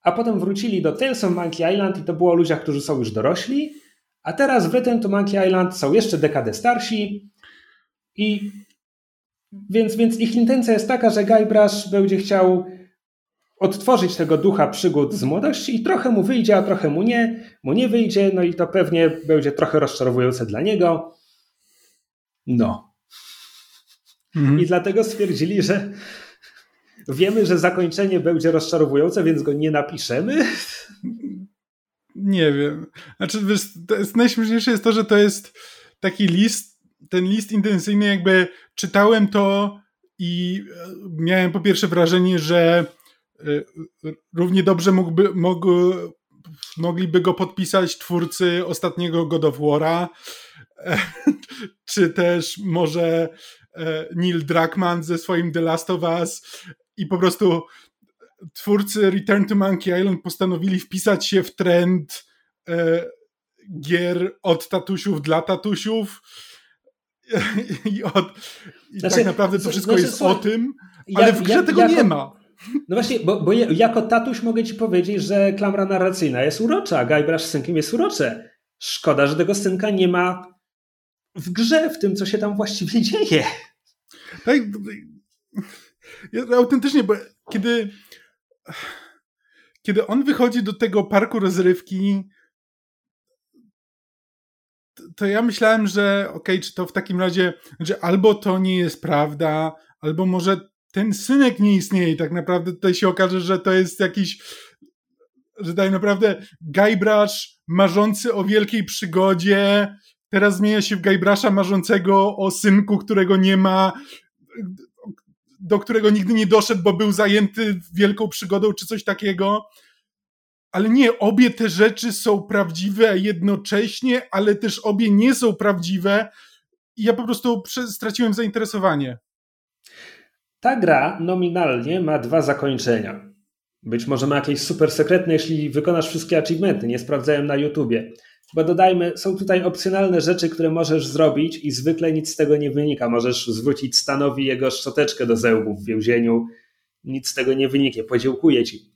A potem wrócili do Tales of Monkey Island i to było o ludziach, którzy są już dorośli. A teraz w Return to Monkey Island są jeszcze dekadę starsi. I Więc, więc ich intencja jest taka, że Guybrush będzie chciał odtworzyć tego ducha przygód z młodości i trochę mu wyjdzie, a trochę mu nie. Mu nie wyjdzie, no i to pewnie będzie trochę rozczarowujące dla niego. No. Mhm. I dlatego stwierdzili, że wiemy, że zakończenie będzie rozczarowujące, więc go nie napiszemy. Nie wiem. Znaczy, wiesz, to jest, najśmieszniejsze jest to, że to jest taki list, ten list intencyjny, jakby czytałem to i miałem po pierwsze wrażenie, że równie dobrze mógłby, mógł, mogliby go podpisać twórcy ostatniego God of War'a, czy też może Neil Druckmann ze swoim The Last of Us, i po prostu twórcy Return to Monkey Island postanowili wpisać się w trend e, gier od tatusiów dla tatusiów i, od, i znaczy, tak naprawdę to wszystko znaczy, jest słuchaj, o tym, ale ja, w grze ja, tego jako, nie ma. No właśnie, bo, bo jako tatuś mogę ci powiedzieć, że klamra narracyjna jest urocza, Guybrush z synkiem jest urocze. Szkoda, że tego synka nie ma w grze, w tym, co się tam właściwie dzieje. Tak, ja, autentycznie, bo kiedy, kiedy on wychodzi do tego parku rozrywki, to ja myślałem, że okej, czy to w takim razie, że albo to nie jest prawda, albo może ten synek nie istnieje i tak naprawdę tutaj się okaże, że to jest jakiś, że tak naprawdę Guybrush marzący o wielkiej przygodzie teraz zmienia się w Guybrusha marzącego o synku, którego nie ma, do którego nigdy nie doszedł, bo był zajęty wielką przygodą czy coś takiego. Ale nie, obie te rzeczy są prawdziwe jednocześnie, ale też obie nie są prawdziwe i ja po prostu straciłem zainteresowanie. Ta gra nominalnie ma dwa zakończenia. Być może ma jakieś super sekretne, jeśli wykonasz wszystkie achievementy. Nie sprawdzałem na YouTubie. Bo dodajmy, są tutaj opcjonalne rzeczy, które możesz zrobić i zwykle nic z tego nie wynika. Możesz zwrócić Stanowi jego szczoteczkę do zębów w więzieniu. Nic z tego nie wyniknie, podziękuję ci.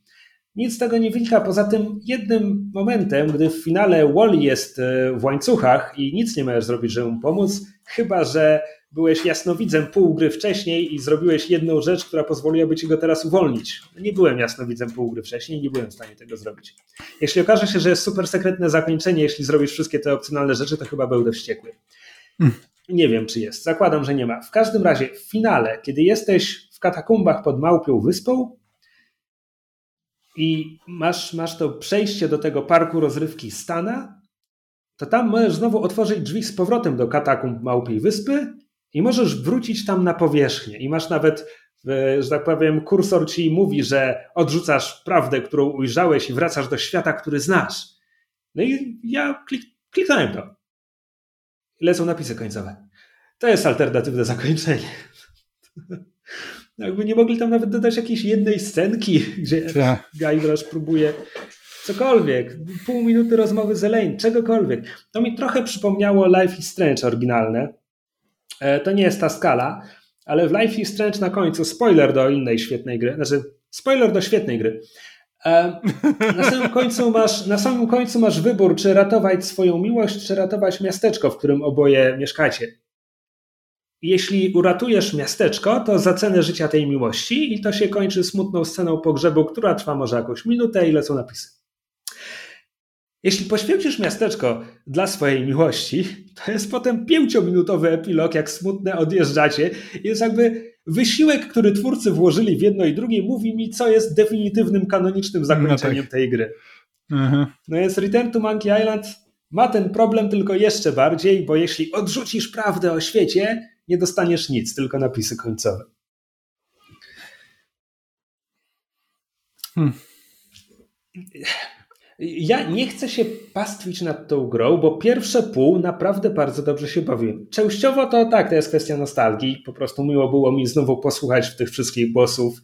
Nic z tego nie wynika, poza tym jednym momentem, gdy w finale Wally jest w łańcuchach i nic nie możesz zrobić, żeby mu pomóc, chyba że byłeś jasnowidzem pół gry wcześniej i zrobiłeś jedną rzecz, która pozwoliłaby ci go teraz uwolnić. Nie byłem jasnowidzem pół gry wcześniej i nie byłem w stanie tego zrobić. Jeśli okaże się, że jest super sekretne zakończenie, jeśli zrobisz wszystkie te opcjonalne rzeczy, to chyba będę wściekły. Hmm. Nie wiem, czy jest. Zakładam, że nie ma. W każdym razie w finale, kiedy jesteś w katakumbach pod Małpią Wyspą i masz, masz to przejście do tego parku rozrywki Stana, to tam możesz znowu otworzyć drzwi z powrotem do katakumb Małpiej Wyspy i możesz wrócić tam na powierzchnię. I masz nawet, że tak powiem, kursor ci mówi, że odrzucasz prawdę, którą ujrzałeś i wracasz do świata, który znasz. No i ja klik, kliknąłem to. Lecą napisy końcowe. To jest alternatywne zakończenie. Jakby nie mogli tam nawet dodać jakiejś jednej scenki, gdzie ja. Guybrush próbuje cokolwiek, pół minuty rozmowy z Elaine, czegokolwiek. To mi trochę przypomniało Life is Strange oryginalne. To nie jest ta skala, ale w Life is Strange na końcu, spoiler do innej świetnej gry, znaczy spoiler do świetnej gry, na samym końcu masz, na samym końcu masz wybór, czy ratować swoją miłość, czy ratować miasteczko, w którym oboje mieszkacie. Jeśli uratujesz miasteczko, to za cenę życia tej miłości, i to się kończy smutną sceną pogrzebu, która trwa może jakąś minutę i lecą napisy. Jeśli poświęcisz miasteczko dla swojej miłości, to jest potem pięciominutowy epilog, jak smutne odjeżdżacie. Jest jakby wysiłek, który twórcy włożyli w jedno i drugie, mówi mi, co jest definitywnym, kanonicznym zakończeniem no tak. tej gry. Aha. No jest Return to Monkey Island, ma ten problem tylko jeszcze bardziej, bo jeśli odrzucisz prawdę o świecie, nie dostaniesz nic, tylko napisy końcowe. Hmm. Ja nie chcę się pastwić nad tą grą, bo pierwsze pół naprawdę bardzo dobrze się bawiłem. Częściowo to tak, to jest kwestia nostalgii. Po prostu miło było mi znowu posłuchać tych wszystkich głosów,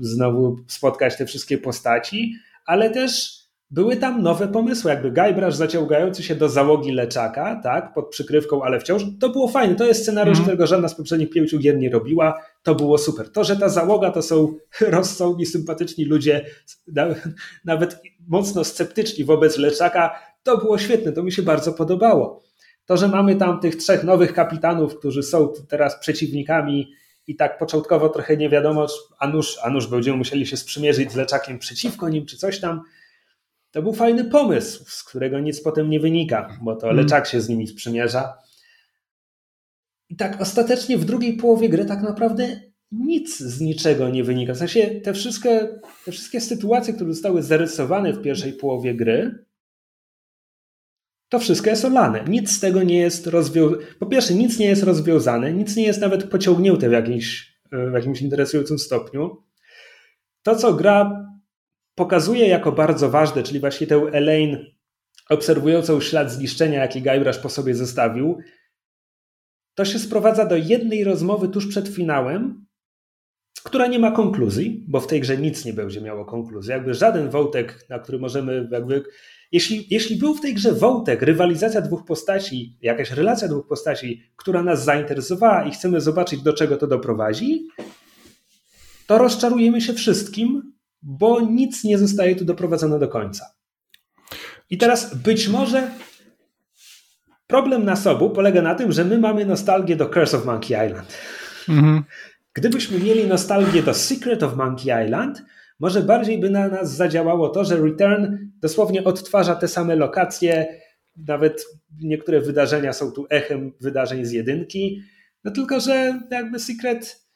znowu spotkać te wszystkie postaci, ale też były tam nowe pomysły, jakby Guybrush zaciągający się do załogi LeChucka, tak, pod przykrywką, ale wciąż. To było fajne, to jest scenariusz, mm. którego żadna z poprzednich pięciu gier nie robiła, to było super. To, że ta załoga to są rozsądni, sympatyczni ludzie, nawet mocno sceptyczni wobec LeChucka, to było świetne, to mi się bardzo podobało. To, że mamy tam tych trzech nowych kapitanów, którzy są teraz przeciwnikami i tak początkowo trochę nie wiadomo, a nuż, a nuż będziemy musieli się sprzymierzyć z Leczakiem przeciwko nim, czy coś tam. To był fajny pomysł, z którego nic potem nie wynika, bo to Leczak się z nimi sprzymierza. I tak ostatecznie w drugiej połowie gry tak naprawdę nic z niczego nie wynika. W sensie te wszystkie, te wszystkie sytuacje, które zostały zarysowane w pierwszej połowie gry, to wszystko jest olane. Nic z tego nie jest rozwiązane. Po pierwsze, nic nie jest rozwiązane, nic nie jest nawet pociągnięte w jakimś, w jakimś interesującym stopniu. To, co gra pokazuje jako bardzo ważne, czyli właśnie tę Elaine obserwującą ślad zniszczenia, jaki Guybrush po sobie zostawił, to się sprowadza do jednej rozmowy tuż przed finałem, która nie ma konkluzji, bo w tej grze nic nie będzie miało konkluzji. Jakby żaden wątek, na który możemy... jakby Jeśli, jeśli był w tej grze wątek, rywalizacja dwóch postaci, jakaś relacja dwóch postaci, która nas zainteresowała i chcemy zobaczyć, do czego to doprowadzi, to rozczarujemy się wszystkim, bo nic nie zostaje tu doprowadzone do końca. I teraz być może problem nasobu polega na tym, że my mamy nostalgię do Curse of Monkey Island. Mhm. Gdybyśmy mieli nostalgię do Secret of Monkey Island, może bardziej by na nas zadziałało to, że Return dosłownie odtwarza te same lokacje, nawet niektóre wydarzenia są tu echem wydarzeń z jedynki, no tylko, że jakby Secret,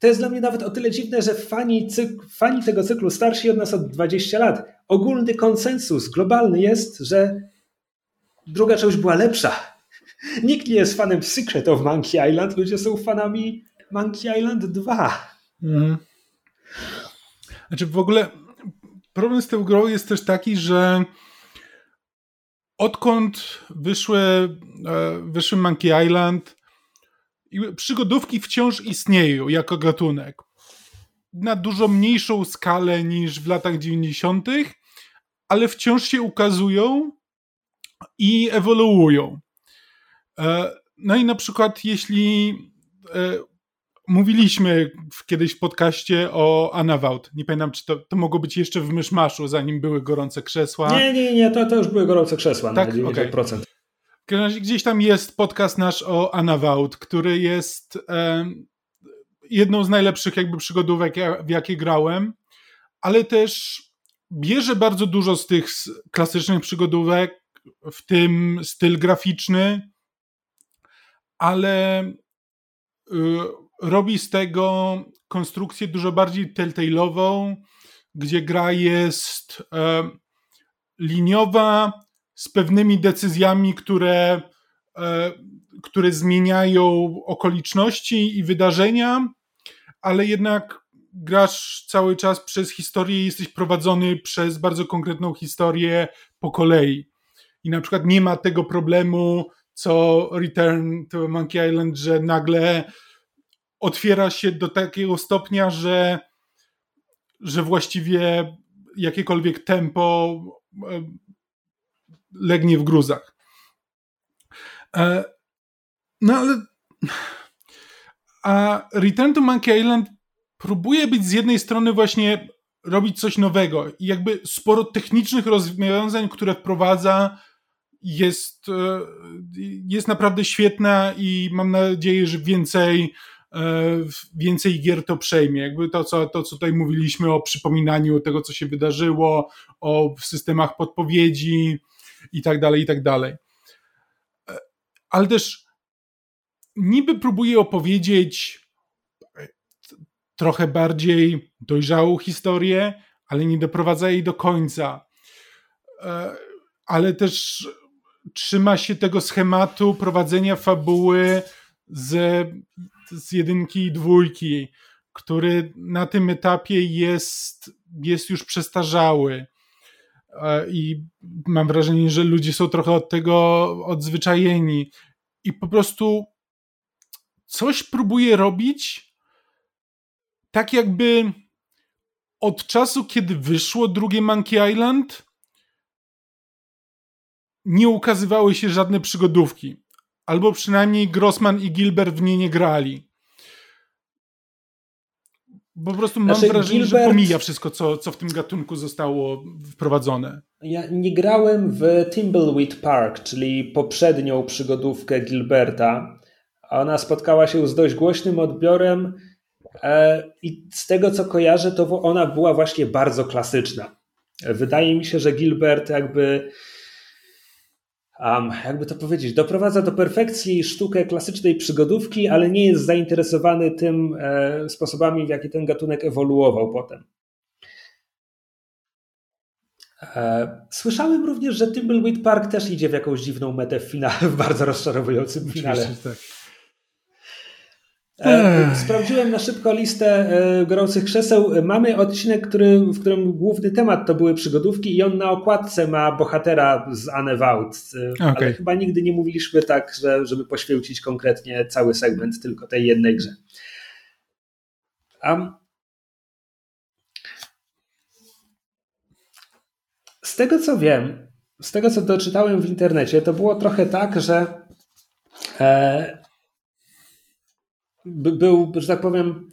to jest dla mnie nawet o tyle dziwne, że fani, cykl, fani tego cyklu starsi od nas od dwudziestu lat, ogólny konsensus globalny jest, że druga część była lepsza. Nikt nie jest fanem Secret of Monkey Island, ludzie są fanami Monkey Island dwa. Mhm. Znaczy w ogóle problem z tą grą jest też taki, że odkąd wyszły, wyszły Monkey Island, przygodówki wciąż istnieją jako gatunek. Na dużo mniejszą skalę niż w latach dziewięćdziesiątych, ale wciąż się ukazują i ewoluują. No i na przykład jeśli... Mówiliśmy kiedyś w podcaście o Unavowed. Nie pamiętam, czy to, to mogło być jeszcze w Myszmaszu, zanim były gorące krzesła. Nie, nie, nie, to, to już były gorące krzesła, tak? Na dziewięćdziesiąt procent. Okay. Gdzieś tam jest podcast nasz o Unavowed, który jest e, jedną z najlepszych jakby przygodówek, w jakie grałem, ale też bierze bardzo dużo z tych klasycznych przygodówek, w tym styl graficzny, ale... Y, robi z tego konstrukcję dużo bardziej telltale'ową, gdzie gra jest e, liniowa, z pewnymi decyzjami, które, e, które zmieniają okoliczności i wydarzenia, ale jednak grasz cały czas przez historię i jesteś prowadzony przez bardzo konkretną historię po kolei. I na przykład nie ma tego problemu, co Return to Monkey Island, że nagle otwiera się do takiego stopnia, że, że właściwie jakiekolwiek tempo legnie w gruzach. No ale... A Return to Monkey Island próbuje być z jednej strony właśnie robić coś nowego i jakby sporo technicznych rozwiązań, które wprowadza, jest, jest naprawdę świetna i mam nadzieję, że więcej więcej gier to przejmie. Jakby to, co, to, co tutaj mówiliśmy o przypominaniu tego, co się wydarzyło, o systemach podpowiedzi i tak dalej, i tak dalej. Ale też niby próbuję opowiedzieć trochę bardziej dojrzałą historię, ale nie doprowadza jej do końca. Ale też trzyma się tego schematu prowadzenia fabuły z z jedynki i dwójki, który na tym etapie jest, jest już przestarzały i mam wrażenie, że ludzie są trochę od tego odzwyczajeni i po prostu coś próbuje robić tak jakby od czasu, kiedy wyszło drugie Monkey Island, nie ukazywały się żadne przygodówki. Albo przynajmniej Grossman i Gilbert w nie nie grali. Bo po prostu mam znaczy, wrażenie, Gilbert... że pomija wszystko, co, co w tym gatunku zostało wprowadzone. Ja nie grałem w Thimbleweed Park, czyli poprzednią przygodówkę Gilberta. Ona spotkała się z dość głośnym odbiorem i z tego, co kojarzę, to ona była właśnie bardzo klasyczna. Wydaje mi się, że Gilbert jakby... Um, jakby to powiedzieć, doprowadza do perfekcji sztukę klasycznej przygodówki, ale nie jest zainteresowany tym e, sposobami, w jaki ten gatunek ewoluował potem. E, słyszałem również, że Thimbleweed Park też idzie w jakąś dziwną metę w finale, w bardzo rozczarowującym finale. Tak. E, sprawdziłem na szybko listę e, gorących krzeseł. Mamy odcinek, który, w którym główny temat to były przygodówki i on na okładce ma bohatera z Unavowed, e, okay. Ale chyba nigdy nie mówiliśmy tak, że, żeby poświęcić konkretnie cały segment tylko tej jednej grze. Um, z tego co wiem, z tego co doczytałem w internecie, to było trochę tak, że e, był, że tak powiem,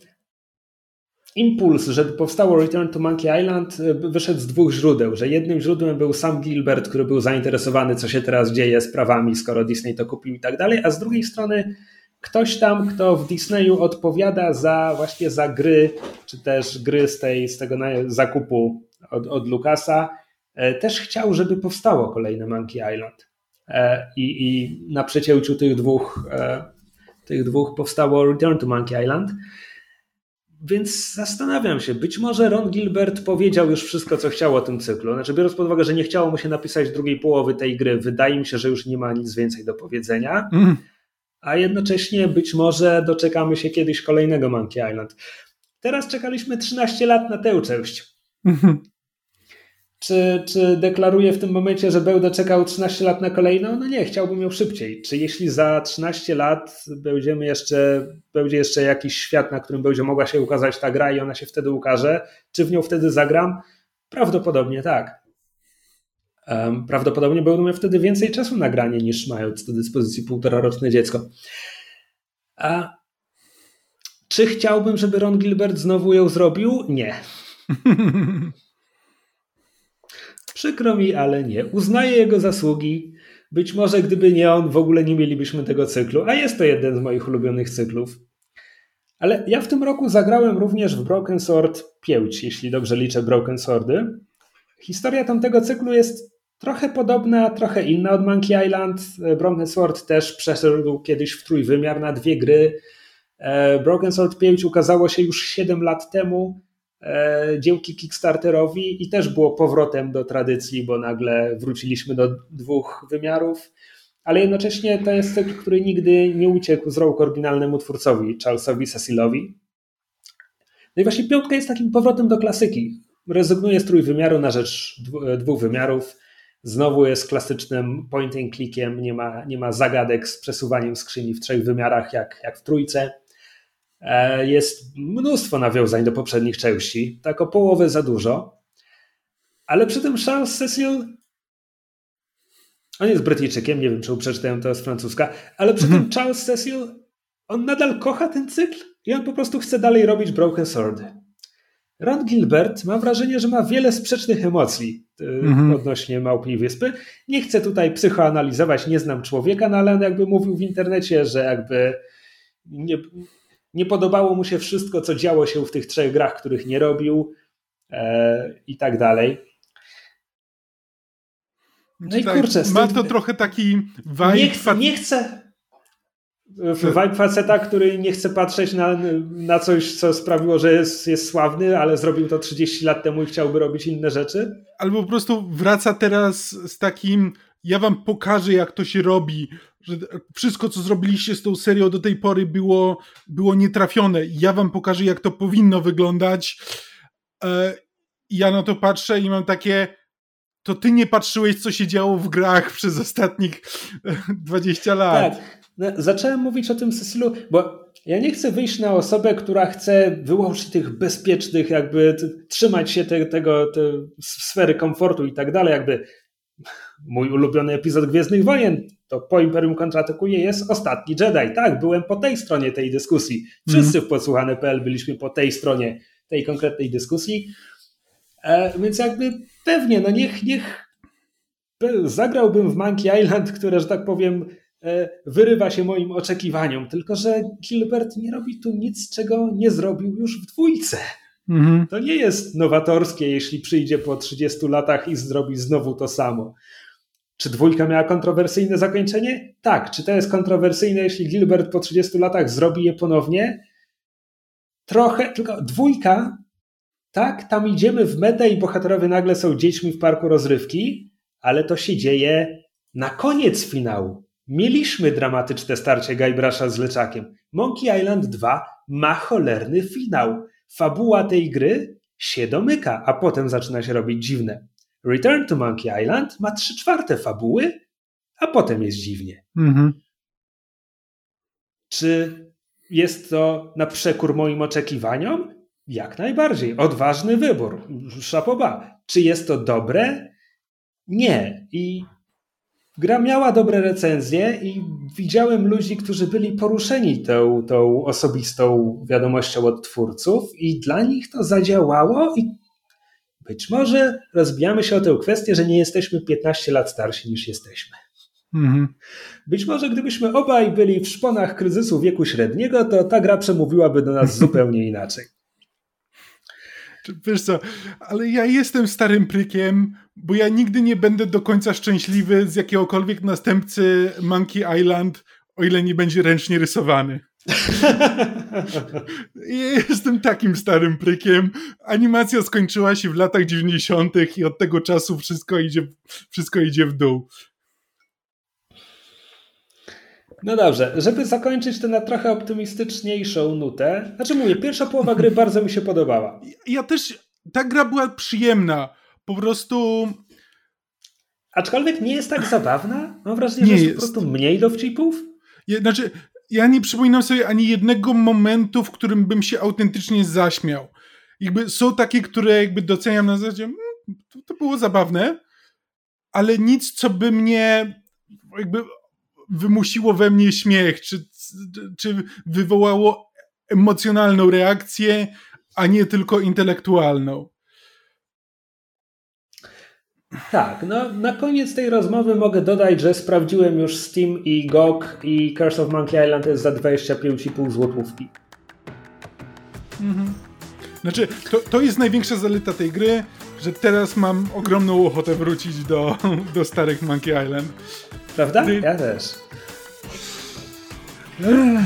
impuls, żeby powstało Return to Monkey Island, wyszedł z dwóch źródeł, że jednym źródłem był sam Gilbert, który był zainteresowany, co się teraz dzieje z prawami, skoro Disney to kupił i tak dalej, a z drugiej strony ktoś tam, kto w Disneyu odpowiada za właśnie za gry, czy też gry z, tej, z tego zakupu od, od Lucasa, też chciał, żeby powstało kolejne Monkey Island. I, i na przecięciu tych dwóch tych dwóch powstało Return to Monkey Island. Więc zastanawiam się, być może Ron Gilbert powiedział już wszystko, co chciał o tym cyklu. Znaczy, biorąc pod uwagę, że nie chciało mu się napisać drugiej połowy tej gry, wydaje mi się, że już nie ma nic więcej do powiedzenia. Mm. A jednocześnie być może doczekamy się kiedyś kolejnego Monkey Island. Teraz czekaliśmy trzynaście lat na tę część. Mm-hmm. Czy, czy deklaruję w tym momencie, że będę czekał trzynaście lat na kolejną? No nie, chciałbym ją szybciej. Czy jeśli za trzynaście lat będziemy jeszcze, będzie jeszcze jakiś świat, na którym będzie mogła się ukazać ta gra i ona się wtedy ukaże, czy w nią wtedy zagram? Prawdopodobnie tak. Um, prawdopodobnie będę miał wtedy więcej czasu na granie niż mając do dyspozycji półtoraroczne dziecko. A czy chciałbym, żeby Ron Gilbert znowu ją zrobił? Nie. Przykro mi, ale nie. Uznaję jego zasługi. Być może gdyby nie on, w ogóle nie mielibyśmy tego cyklu, a jest to jeden z moich ulubionych cyklów. Ale ja w tym roku zagrałem również w Broken Sword pięć, jeśli dobrze liczę Broken Swordy. Historia tamtego cyklu jest trochę podobna, trochę inna od Monkey Island. Broken Sword też przeszedł kiedyś w trójwymiar na dwie gry. Broken Sword pięć ukazało się już siedem lat temu. Dziełki Kickstarterowi i też było powrotem do tradycji, bo nagle wróciliśmy do dwóch wymiarów, ale jednocześnie to jest cykl, który nigdy nie uciekł z rąk oryginalnemu twórcowi, Charlesowi Cecilowi. No i właśnie piątka jest takim powrotem do klasyki. Rezygnuje z trójwymiaru na rzecz dwóch wymiarów. Znowu jest klasycznym point and clickiem, nie ma, nie ma zagadek z przesuwaniem skrzyni w trzech wymiarach jak, jak w trójce. Jest mnóstwo nawiązań do poprzednich części, tak o połowę za dużo, ale przy tym Charles Cecil, on jest Brytyjczykiem, nie wiem, czy przeczytałem to z francuska, ale przy hmm. tym Charles Cecil, on nadal kocha ten cykl i on po prostu chce dalej robić Broken Sword. Ron Gilbert, mam wrażenie, że ma wiele sprzecznych emocji hmm. odnośnie Małpii Wyspy. Nie chcę tutaj psychoanalizować, nie znam człowieka, no ale on jakby mówił w internecie, że jakby nie... Nie podobało mu się wszystko, co działo się w tych trzech grach, których nie robił e, i tak dalej. No i tak, kurczę. Ma to trochę taki vibe... Nie, ch- nie chcę... Vibe faceta, który nie chce patrzeć na, na coś, co sprawiło, że jest, jest sławny, ale zrobił to trzydzieści lat temu i chciałby robić inne rzeczy. Albo po prostu wraca teraz z takim... Ja wam pokażę, jak to się robi, że wszystko, co zrobiliście z tą serią do tej pory było, było nietrafione. Ja wam pokażę, jak to powinno wyglądać. E, ja na to patrzę i mam takie, to ty nie patrzyłeś, co się działo w grach przez ostatnich dwadzieścia lat. Tak. No, zacząłem mówić o tym, Cecilu, bo ja nie chcę wyjść na osobę, która chce wyłączyć tych bezpiecznych, jakby trzymać się te, tego te sfery komfortu i tak dalej, jakby mój ulubiony epizod Gwiezdnych Wojen to po Imperium kontratakuje jest Ostatni Jedi. Tak, byłem po tej stronie tej dyskusji. Wszyscy mm-hmm. w podsłuchane.pl byliśmy po tej stronie. tej konkretnej dyskusji. E, więc jakby pewnie, no niech, niech zagrałbym w Monkey Island, które, że tak powiem, e, wyrywa się moim oczekiwaniom, tylko że Gilbert nie robi tu nic, czego nie zrobił już w dwójce. Mhm. To nie jest nowatorskie, jeśli przyjdzie po trzydziestu latach i zrobi znowu to samo. Czy dwójka miała kontrowersyjne zakończenie? Tak. Czy to jest kontrowersyjne, jeśli Gilbert po trzydziestu latach zrobi je ponownie? Trochę, tylko dwójka, tak, tam idziemy w metę i bohaterowie nagle są dziećmi w parku rozrywki, ale to się dzieje na koniec finału. Mieliśmy dramatyczne starcie Gajbrasza z Leczakiem. Monkey Island dwa ma cholerny finał. Fabuła tej gry się domyka, a potem zaczyna się robić dziwne. Return to Monkey Island ma trzy czwarte fabuły, a potem jest dziwnie. Mhm. Czy jest to na przekór moim oczekiwaniom? Jak najbardziej. Odważny wybór. Chapeau bas. Czy jest to dobre? Nie. I gra miała dobre recenzje i widziałem ludzi, którzy byli poruszeni tą, tą osobistą wiadomością od twórców i dla nich to zadziałało i być może rozbijamy się o tę kwestię, że nie jesteśmy piętnaście lat starsi niż jesteśmy. Mhm. Być może gdybyśmy obaj byli w szponach kryzysu wieku średniego, to ta gra przemówiłaby do nas zupełnie inaczej. Wiesz co, ale ja jestem starym prykiem, bo ja nigdy nie będę do końca szczęśliwy z jakiegokolwiek następcy Monkey Island, o ile nie będzie ręcznie rysowany. Jestem takim starym prykiem. Animacja skończyła się w latach dziewięćdziesiątych i od tego czasu wszystko idzie, wszystko idzie w dół. No dobrze, żeby zakończyć tę na trochę optymistyczniejszą nutę, znaczy mówię, pierwsza połowa gry bardzo mi się podobała. Ja też, ta gra była przyjemna, po prostu... Aczkolwiek nie jest tak zabawna, mam wrażenie, nie że jest po prostu mniej dowcipów. Je, znaczy, ja nie przypominam sobie ani jednego momentu, w którym bym się autentycznie zaśmiał. Jakby są takie, które jakby doceniam na zasadzie, mmm, to, to było zabawne, ale nic, co by mnie jakby... wymusiło we mnie śmiech, czy, czy wywołało emocjonalną reakcję, a nie tylko intelektualną. Tak, no na koniec tej rozmowy mogę dodać, że sprawdziłem już Steam i G O G i Curse of Monkey Island jest za dwadzieścia pięć i pół złotówki. Mhm. Znaczy, to, to jest największa zaleta tej gry, że teraz mam ogromną ochotę wrócić do, do starych Monkey Island. Prawda? Ty... Ja też.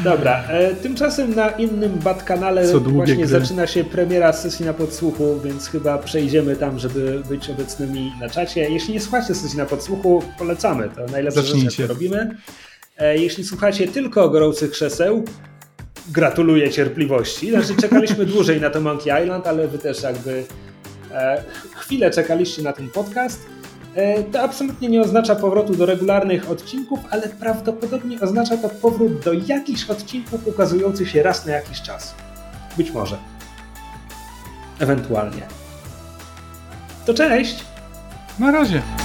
Dobra, e, tymczasem na innym Bat-kanale właśnie gry. Zaczyna się premiera sesji na podsłuchu, więc chyba przejdziemy tam, żeby być obecnymi na czacie. Jeśli nie słuchacie sesji na podsłuchu, polecamy. To najlepsze rzeczy, jakie robimy. E, jeśli słuchacie tylko gorących krzeseł, gratuluję cierpliwości. Znaczy czekaliśmy dłużej na to Monkey Island, ale wy też jakby e, chwilę czekaliście na ten podcast. To absolutnie nie oznacza powrotu do regularnych odcinków, ale prawdopodobnie oznacza to powrót do jakichś odcinków ukazujących się raz na jakiś czas. Być może. Ewentualnie. To cześć! Na razie!